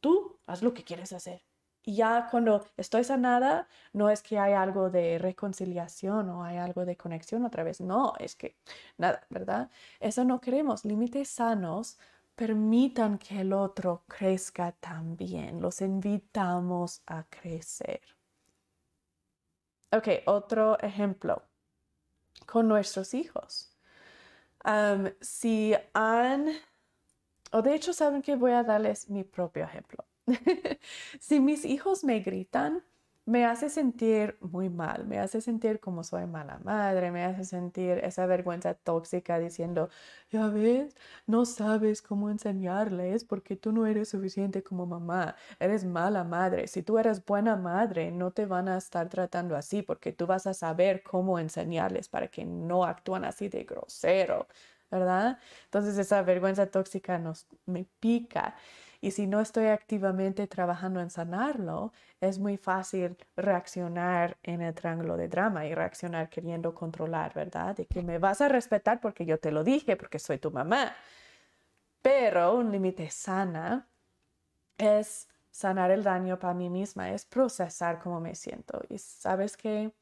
Tú haz lo que quieres hacer. Y ya cuando estoy sanada, no es que hay algo de reconciliación o hay algo de conexión otra vez. No, es que nada, ¿verdad? Eso no queremos. Límites sanos permitan que el otro crezca también. Los invitamos a crecer. Ok, otro ejemplo. Con nuestros hijos. De hecho, saben que voy a darles mi propio ejemplo. Si mis hijos me gritan, me hace sentir muy mal, me hace sentir como soy mala madre, me hace sentir esa vergüenza tóxica diciendo, ya ves, no sabes cómo enseñarles porque tú no eres suficiente como mamá, eres mala madre. Si tú eres buena madre, no te van a estar tratando así porque tú vas a saber cómo enseñarles para que no actúen así de grosero, ¿verdad? Entonces esa vergüenza tóxica me pica. Y si no estoy activamente trabajando en sanarlo, es muy fácil reaccionar en el triángulo de drama y reaccionar queriendo controlar, ¿verdad? De que me vas a respetar porque yo te lo dije, porque soy tu mamá. Pero un límite sana es sanar el daño para mí misma, es procesar cómo me siento. Y sabes que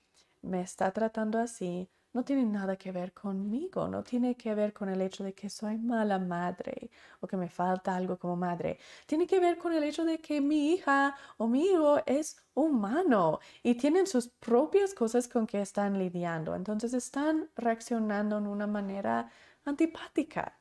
me está tratando así, no tiene nada que ver conmigo, no tiene que ver con el hecho de que soy mala madre o que me falta algo como madre. Tiene que ver con el hecho de que mi hija o mi hijo es humano y tienen sus propias cosas con que están lidiando. Entonces están reaccionando en una manera antipática.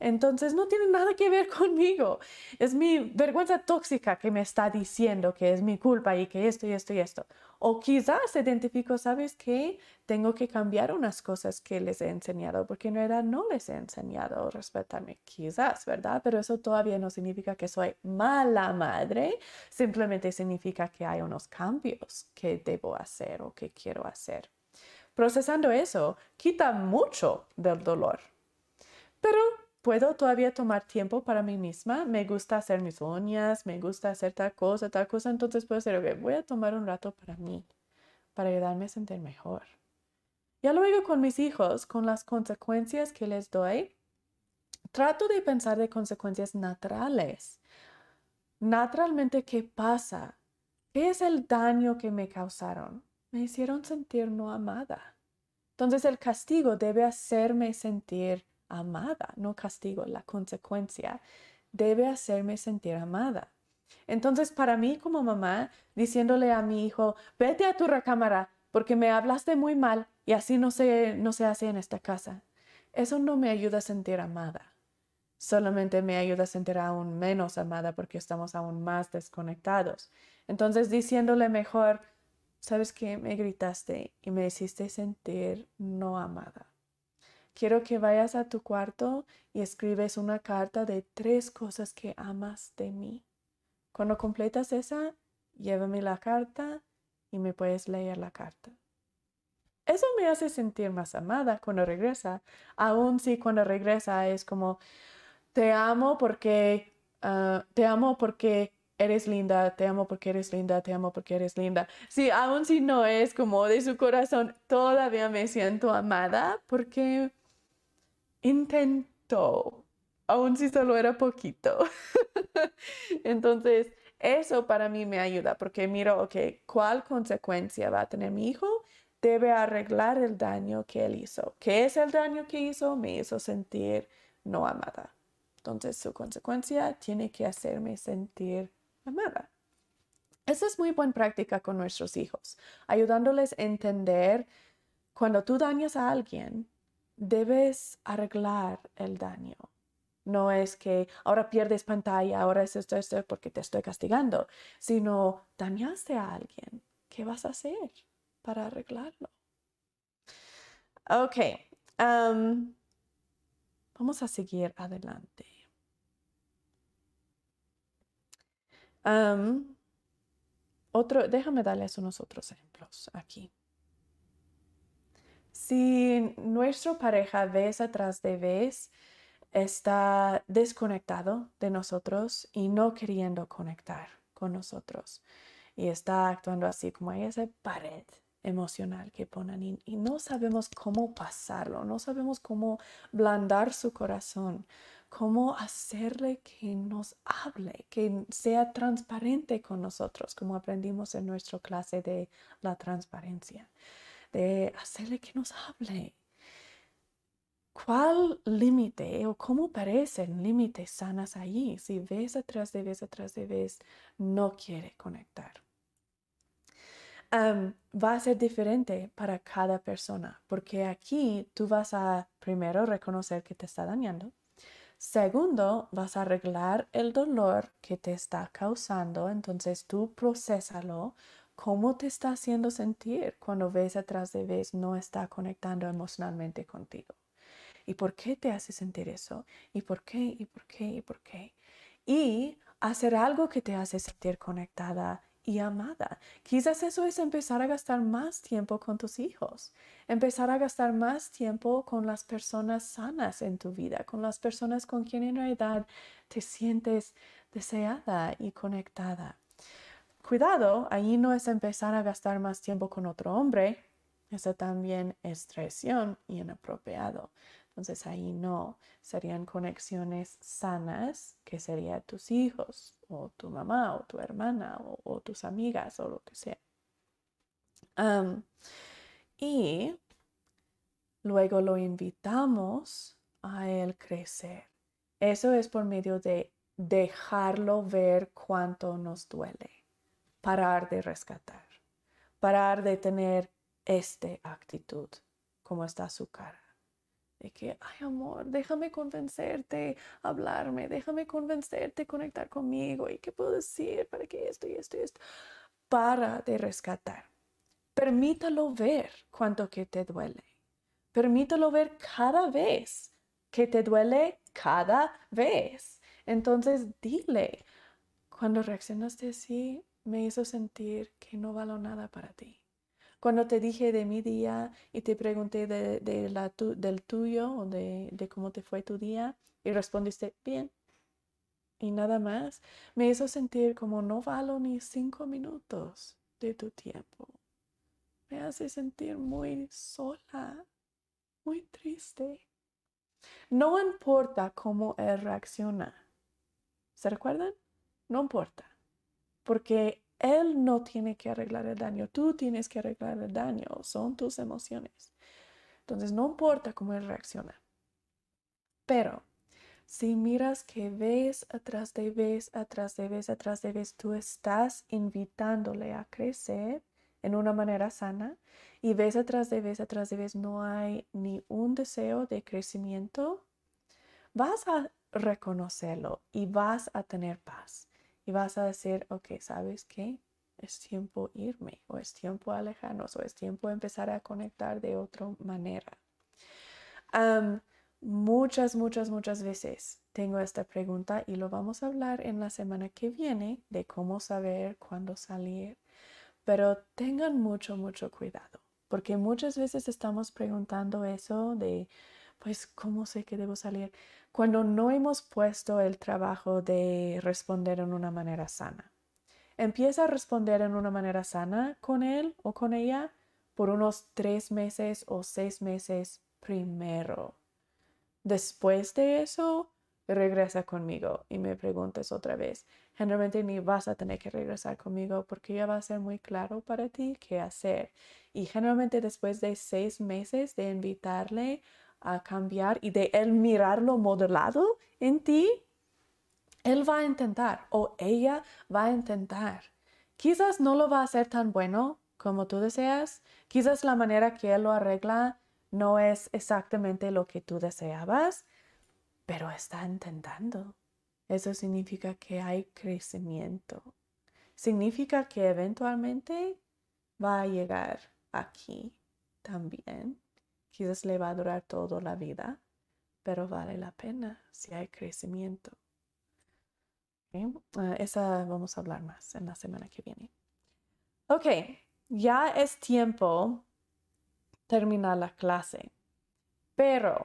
Entonces no tiene nada que ver conmigo. Es mi vergüenza tóxica que me está diciendo que es mi culpa y que esto y esto y esto. O quizás identifico, ¿sabes qué? Tengo que cambiar unas cosas que les he enseñado, porque en realidad no les he enseñado a respetarme. Quizás, ¿verdad? Pero eso todavía no significa que soy mala madre. Simplemente significa que hay unos cambios que debo hacer o que quiero hacer. Procesando eso quita mucho del dolor. Pero puedo todavía tomar tiempo para mí misma. Me gusta hacer mis uñas, me gusta hacer tal cosa, entonces puedo decir, ok, voy a tomar un rato para mí, para ayudarme a sentir mejor. Ya luego con mis hijos, con las consecuencias que les doy, trato de pensar de consecuencias naturales. Naturalmente, ¿qué pasa? ¿Qué es el daño que me causaron? Me hicieron sentir no amada. Entonces el castigo debe hacerme sentir amada, no castigo, la consecuencia debe hacerme sentir amada. Entonces, para mí como mamá, diciéndole a mi hijo, vete a tu recámara porque me hablaste muy mal y así no se hace en esta casa. Eso no me ayuda a sentir amada. Solamente me ayuda a sentir aún menos amada porque estamos aún más desconectados. Entonces, diciéndole mejor, ¿sabes qué? Me gritaste y me hiciste sentir no amada. Quiero que vayas a tu cuarto y escribes una carta de 3 cosas que amas de mí. Cuando completas esa, llévame la carta y me puedes leer la carta. Eso me hace sentir más amada cuando regresa, aun si cuando regresa es como, te amo porque eres linda, te amo porque eres linda, te amo porque eres linda. Sí, aun si no es como de su corazón, todavía me siento amada porque intentó, aun si solo era poquito. Entonces, eso para mí me ayuda porque miro, ok, ¿cuál consecuencia va a tener mi hijo? Debe arreglar el daño que él hizo. ¿Qué es el daño que hizo? Me hizo sentir no amada. Entonces, su consecuencia tiene que hacerme sentir amada. Esa es muy buena práctica con nuestros hijos, ayudándoles a entender cuando tú dañas a alguien, debes arreglar el daño. No es que ahora pierdes pantalla, ahora es esto, porque te estoy castigando, sino dañaste a alguien. ¿Qué vas a hacer para arreglarlo? Ok, vamos a seguir adelante. Déjame darles unos otros ejemplos aquí. Si nuestra pareja vez atrás de vez está desconectado de nosotros y no queriendo conectar con nosotros y está actuando así como hay esa pared emocional que ponen y no sabemos cómo pasarlo, no sabemos cómo ablandar su corazón, cómo hacerle que nos hable, que sea transparente con nosotros, como aprendimos en nuestra clase de la transparencia, de hacerle que nos hable. ¿Cuál límite o cómo parecen límites sanas allí si vez atrás de vez no quiere conectar? Va a ser diferente para cada persona porque aquí tú vas a primero reconocer que te está dañando. Segundo, vas a arreglar el dolor que te está causando. Entonces tú procésalo. ¿Cómo te está haciendo sentir cuando vez atrás de vez no está conectando emocionalmente contigo? ¿Y por qué te hace sentir eso? ¿Y por qué? Y hacer algo que te hace sentir conectada y amada. Quizás eso es empezar a gastar más tiempo con tus hijos. Empezar a gastar más tiempo con las personas sanas en tu vida. Con las personas con quienes en realidad te sientes deseada y conectada. Cuidado, ahí no es empezar a gastar más tiempo con otro hombre. Eso también es traición y inapropiado. Entonces ahí no, serían conexiones sanas que serían tus hijos o tu mamá o tu hermana o tus amigas o lo que sea. Y luego lo invitamos a él crecer. Eso es por medio de dejarlo ver cuánto nos duele. Parar de rescatar. Parar de tener esta actitud, como está su cara. De que, ay amor, déjame convencerte, hablarme, déjame convencerte, conectar conmigo. ¿Y qué puedo decir para que esto? Para de rescatar. Permítalo ver cuánto que te duele. Permítalo ver cada vez que te duele cada vez. Entonces dile, cuando reaccionaste así, me hizo sentir que no valo nada para ti. Cuando te dije de mi día y te pregunté del tuyo o de cómo te fue tu día y respondiste bien y nada más, me hizo sentir como no valo ni 5 minutos de tu tiempo. Me hace sentir muy sola, muy triste. No importa cómo él reacciona. ¿Se recuerdan? No importa. Porque él no tiene que arreglar el daño. Tú tienes que arreglar el daño. Son tus emociones. Entonces, no importa cómo él reacciona. Pero, si miras que vez atrás de vez, tú estás invitándole a crecer en una manera sana y vez atrás de vez, no hay ni un deseo de crecimiento, vas a reconocerlo y vas a tener paz. Y vas a decir, ok, ¿sabes qué? Es tiempo irme, o es tiempo alejarnos, o es tiempo empezar a conectar de otra manera. Muchas veces tengo esta pregunta y lo vamos a hablar en la semana que viene de cómo saber cuándo salir. Pero tengan mucho cuidado, porque muchas veces estamos preguntando eso de, pues, ¿cómo sé que debo salir? Cuando no hemos puesto el trabajo de responder en una manera sana. Empieza a responder en una manera sana con él o con ella por unos 3 meses o 6 meses primero. Después de eso, regresa conmigo y me preguntas otra vez. Generalmente ni vas a tener que regresar conmigo porque ya va a ser muy claro para ti qué hacer. Y generalmente después de 6 meses de invitarle a cambiar y de él mirarlo modelado en ti, él va a intentar o ella va a intentar. Quizás no lo va a hacer tan bueno como tú deseas. Quizás la manera que él lo arregla no es exactamente lo que tú deseabas, pero está intentando. Eso significa que hay crecimiento. Significa que eventualmente va a llegar aquí también. Quizás le va a durar toda la vida, pero vale la pena si hay crecimiento. ¿Okay? Esa vamos a hablar más en la semana que viene. Ok, ya es tiempo terminar la clase, pero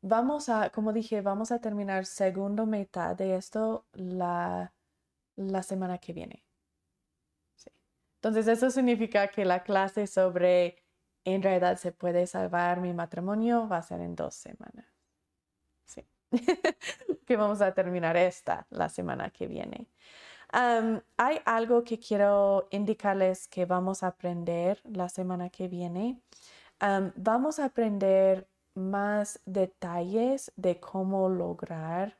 vamos a, como dije, vamos a terminar segunda mitad de esto la semana que viene. Sí. Entonces eso significa que la clase sobre en realidad se puede salvar mi matrimonio va a ser en 2 semanas. Sí. Que vamos a terminar esta la semana que viene. Hay algo que quiero indicarles que vamos a aprender la semana que viene. Vamos a aprender más detalles de cómo lograr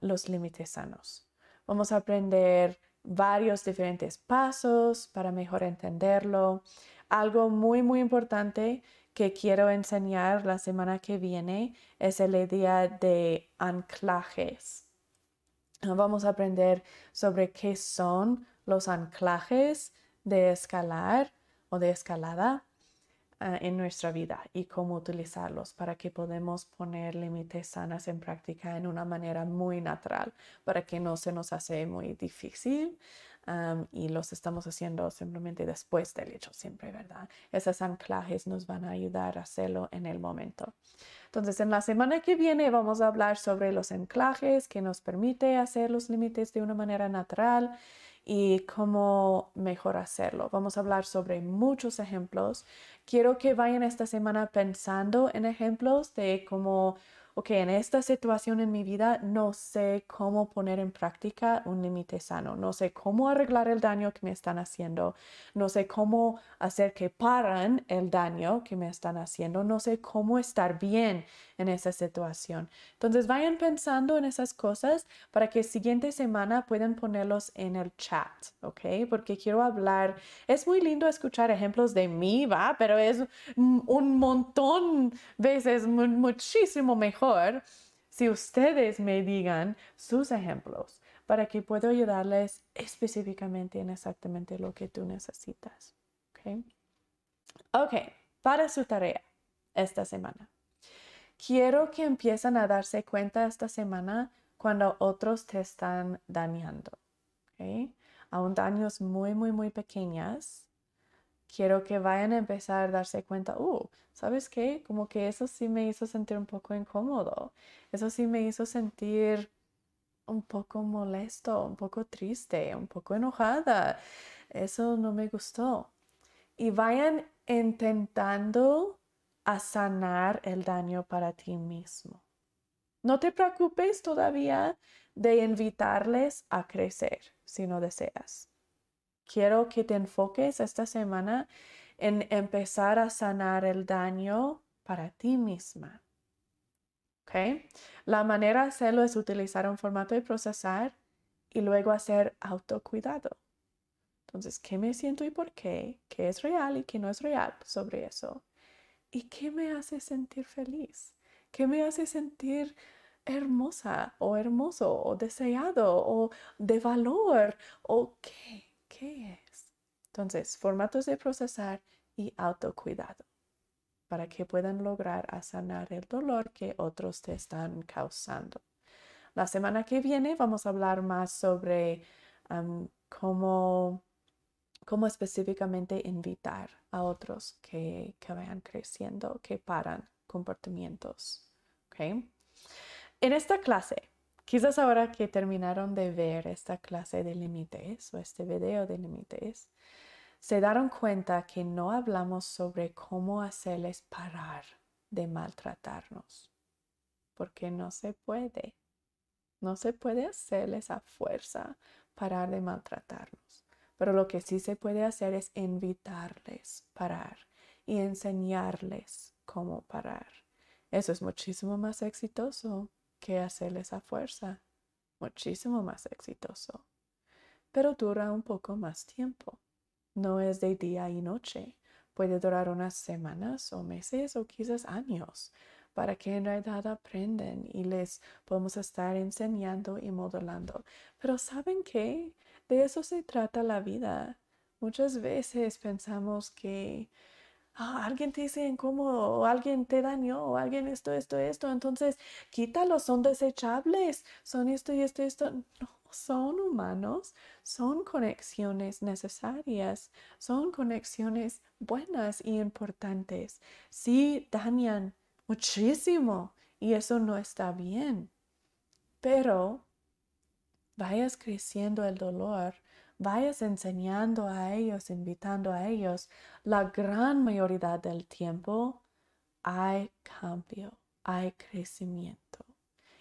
los límites sanos. Vamos a aprender varios diferentes pasos para mejor entenderlo. Algo muy importante que quiero enseñar la semana que viene es el idea de anclajes. Vamos a aprender sobre qué son los anclajes de escalar o de escalada en nuestra vida y cómo utilizarlos para que podamos poner límites sanos en práctica en una manera muy natural, para que no se nos hace muy difícil y los estamos haciendo simplemente después del hecho siempre, ¿verdad? Esos anclajes nos van a ayudar a hacerlo en el momento. Entonces, en la semana que viene vamos a hablar sobre los anclajes que nos permite hacer los límites de una manera natural y cómo mejor hacerlo. Vamos a hablar sobre muchos ejemplos. Quiero que vayan esta semana pensando en ejemplos de cómo, ok, en esta situación en mi vida no sé cómo poner en práctica un límite sano. No sé cómo arreglar el daño que me están haciendo. No sé cómo hacer que paren el daño que me están haciendo. No sé cómo estar bien en esa situación. Entonces vayan pensando en esas cosas para que siguiente semana puedan ponerlos en el chat, ¿ok? Porque quiero hablar. Es muy lindo escuchar ejemplos de mí, ¿va? Pero es un montón veces muchísimo mejor si ustedes me digan sus ejemplos para que pueda ayudarles específicamente en exactamente lo que tú necesitas. Okay. Para su tarea esta semana. Quiero que empiecen a darse cuenta esta semana cuando otros te están dañando. Okay. Aún daños muy pequeñas. Quiero que vayan a empezar a darse cuenta, ¿sabes qué? Como que eso sí me hizo sentir un poco incómodo. Eso sí me hizo sentir un poco molesto, un poco triste, un poco enojada. Eso no me gustó. Y vayan intentando a sanar el daño para ti mismo. No te preocupes todavía de invitarles a crecer si no deseas. Quiero que te enfoques esta semana en empezar a sanar el daño para ti misma. ¿Okay? La manera de hacerlo es utilizar un formato de procesar y luego hacer autocuidado. Entonces, ¿qué me siento y por qué? ¿Qué es real y qué no es real sobre eso? ¿Y qué me hace sentir feliz? ¿Qué me hace sentir hermosa o hermoso o deseado o de valor o qué? ¿Qué es? Entonces, formatos de procesar y autocuidado. para que puedan lograr a sanar el dolor que otros te están causando. La semana que viene vamos a hablar más sobre cómo específicamente invitar a otros que vayan creciendo, que paran comportamientos. ¿Okay? En esta clase, quizás ahora que terminaron de ver esta clase de límites o este video de límites, se daron cuenta que no hablamos sobre cómo hacerles parar de maltratarnos, porque no se puede. No se puede hacerles a fuerza parar de maltratarnos, pero lo que sí se puede hacer es invitarles a parar y enseñarles cómo parar. Eso es muchísimo más exitoso que hacerles a fuerza, muchísimo más exitoso, pero dura un poco más tiempo. No es de día y noche, puede durar unas semanas o meses o quizás años para que en realidad aprendan y les podemos estar enseñando y modelando. Pero ¿saben qué? De eso se trata la vida. Muchas veces pensamos que alguien te dice incómodo, o alguien te dañó, o alguien esto, entonces quítalos, son desechables, son esto. No. Son humanos, son conexiones necesarias, son conexiones buenas y importantes. Sí, dañan muchísimo y eso no está bien, pero vayas creciendo el dolor, vayas enseñando a ellos, invitando a ellos. La gran mayoría del tiempo hay cambio, hay crecimiento.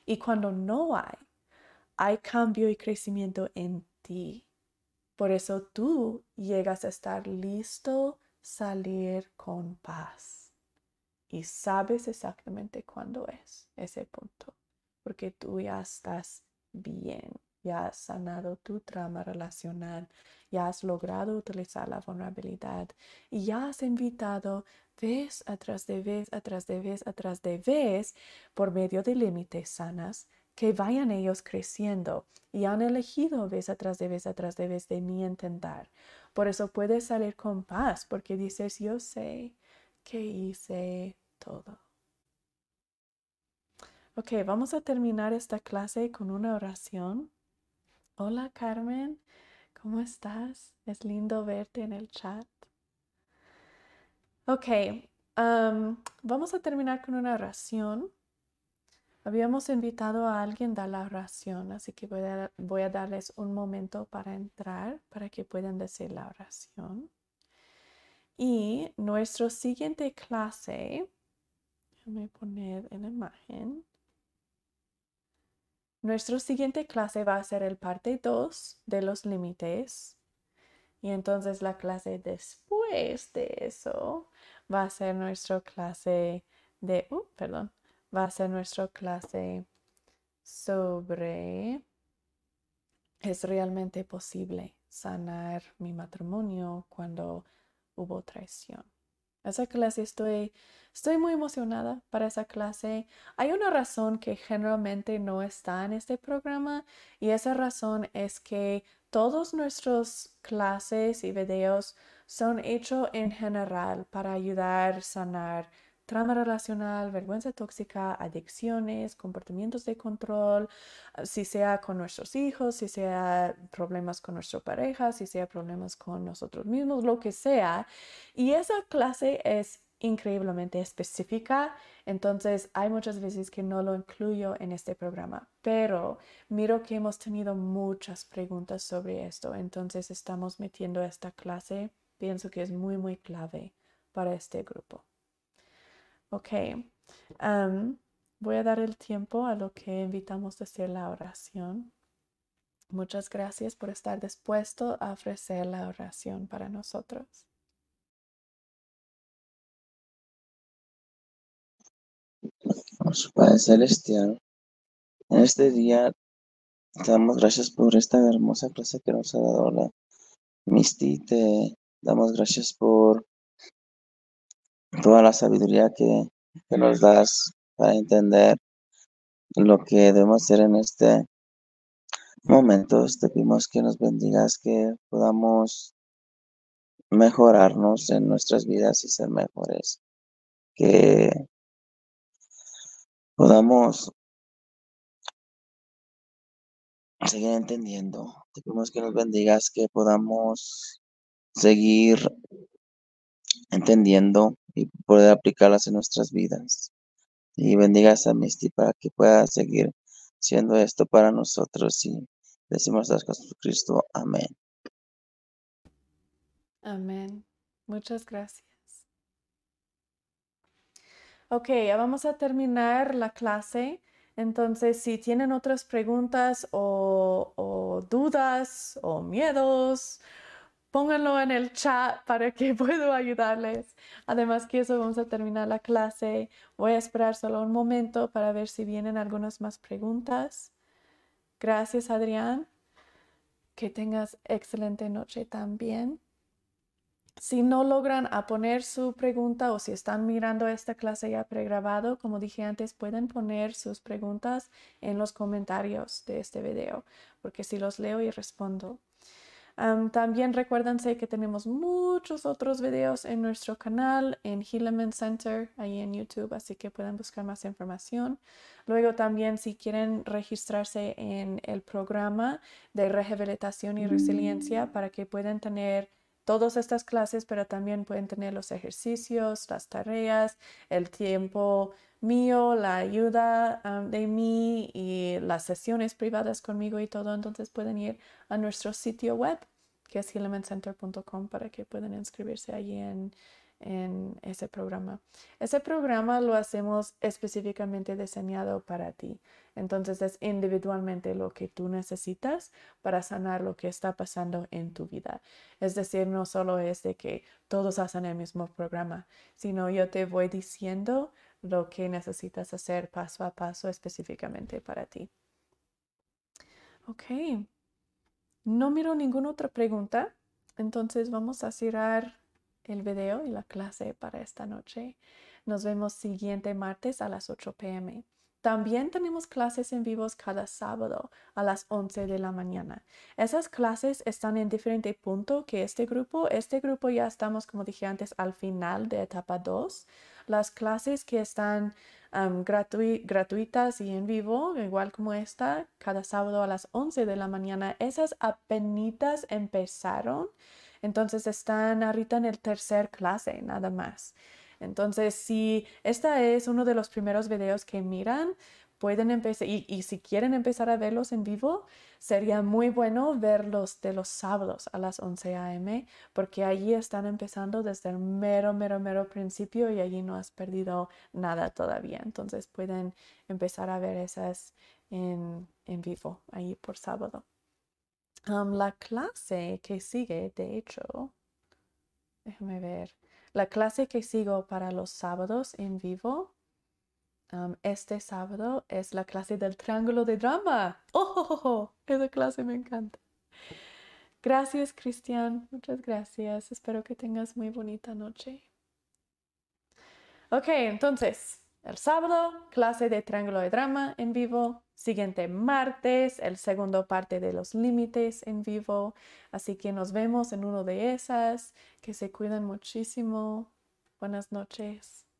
Y cuando no hay cambio y crecimiento en ti. Por eso tú llegas a estar listo salir con paz. Y sabes exactamente cuándo es ese punto. Porque tú ya estás bien. Ya has sanado tu trauma relacional. Ya has logrado utilizar la vulnerabilidad. Y ya has invitado vez atrás de vez por medio de límites sanas que vayan ellos creciendo y han elegido vez atrás de vez de mi intentar. Por eso puedes salir con paz, porque dices, yo sé que hice todo. Ok, vamos a terminar esta clase con una oración. Hola Carmen, ¿cómo estás? Es lindo verte en el chat. Ok, vamos a terminar con una oración. Habíamos invitado a alguien a dar la oración, así que voy a darles un momento para entrar, para que puedan decir la oración. Y nuestra siguiente clase, déjame poner en la imagen. Nuestra siguiente clase va a ser el parte 2 de los límites. Y entonces la clase después de eso va a ser nuestra clase de... Va a ser nuestra clase sobre ¿es realmente posible sanar mi matrimonio cuando hubo traición? Esa clase estoy muy emocionada para esa clase. Hay una razón que generalmente no está en este programa y esa razón es que todas nuestras clases y videos son hechos en general para ayudar a sanar trauma relacional, vergüenza tóxica, adicciones, comportamientos de control, si sea con nuestros hijos, si sea problemas con nuestra pareja, si sea problemas con nosotros mismos, lo que sea. Y esa clase es increíblemente específica, entonces hay muchas veces que no lo incluyo en este programa, pero miro que hemos tenido muchas preguntas sobre esto, entonces estamos metiendo esta clase, pienso que es muy, muy clave para este grupo. Ok, voy a dar el tiempo a lo que invitamos a hacer la oración. Muchas gracias por estar dispuesto a ofrecer la oración para nosotros. Nuestro Padre Celestial, en este día te damos gracias por esta hermosa clase que nos ha dado la Misty. Te damos gracias por toda la sabiduría que nos das para entender lo que debemos hacer en este momento. Te pedimos que nos bendigas, que podamos mejorarnos en nuestras vidas y ser mejores que podamos seguir entendiendo. Te pedimos que nos bendigas, que podamos seguir entendiendo y poder aplicarlas en nuestras vidas. Y bendigas a Misty para que pueda seguir siendo esto para nosotros. Y decimos las cosas por Cristo. Amén. Amén. Muchas gracias. Ok, ya vamos a terminar la clase. Entonces, si tienen otras preguntas o dudas o miedos, pónganlo en el chat para que pueda ayudarles. Además que eso, vamos a terminar la clase. Voy a esperar solo un momento para ver si vienen algunas más preguntas. Gracias, Adrián. Que tengas excelente noche también. Si no logran poner su pregunta o si están mirando esta clase ya pregrabado, como dije antes, pueden poner sus preguntas en los comentarios de este video, porque si los leo y respondo. También recuérdense que tenemos muchos otros videos en nuestro canal, en Helaman Center, ahí en YouTube, así que pueden buscar más información. Luego también, si quieren registrarse en el programa de Rehabilitación y Resiliencia, para que puedan tener todas estas clases, pero también pueden tener los ejercicios, las tareas, el tiempo mío, la ayuda de mí y las sesiones privadas conmigo y todo. Entonces pueden ir a nuestro sitio web, que es helamanCenter.com, para que puedan inscribirse allí en ese programa. Ese programa lo hacemos específicamente diseñado para ti. Entonces es individualmente lo que tú necesitas para sanar lo que está pasando en tu vida. Es decir, no solo es de que todos hacen el mismo programa, sino yo te voy diciendo lo que necesitas hacer paso a paso específicamente para ti. Ok, no miro ninguna otra pregunta, entonces vamos a cerrar el video y la clase para esta noche. Nos vemos siguiente martes a las 8 p.m. También tenemos clases en vivos cada sábado a las 11 de la mañana. Esas clases están en diferente punto que este grupo. Este grupo ya estamos, como dije antes, al final de etapa 2. Las clases que están gratuitas y en vivo, igual como esta, cada sábado a las 11 de la mañana, esas apenitas empezaron. Entonces están ahorita en el tercer clase, nada más. Entonces, si este es uno de los primeros videos que miran, pueden empezar, y si quieren empezar a verlos en vivo, sería muy bueno verlos de los sábados a las 11 a.m., porque allí están empezando desde el mero principio y allí no has perdido nada todavía. Entonces, pueden empezar a ver esas en vivo, allí por sábado. La clase que sigue, de hecho, déjame ver. La clase que sigo para los sábados en vivo, este sábado, es la clase del Triángulo de Drama. ¡Oh! Esa clase me encanta. Gracias, Cristian. Muchas gracias. Espero que tengas muy bonita noche. Ok, entonces, el sábado, clase de Triángulo de Drama en vivo. Siguiente martes, el segundo parte de los límites en vivo. Así que nos vemos en uno de esas. Que se cuiden muchísimo. Buenas noches.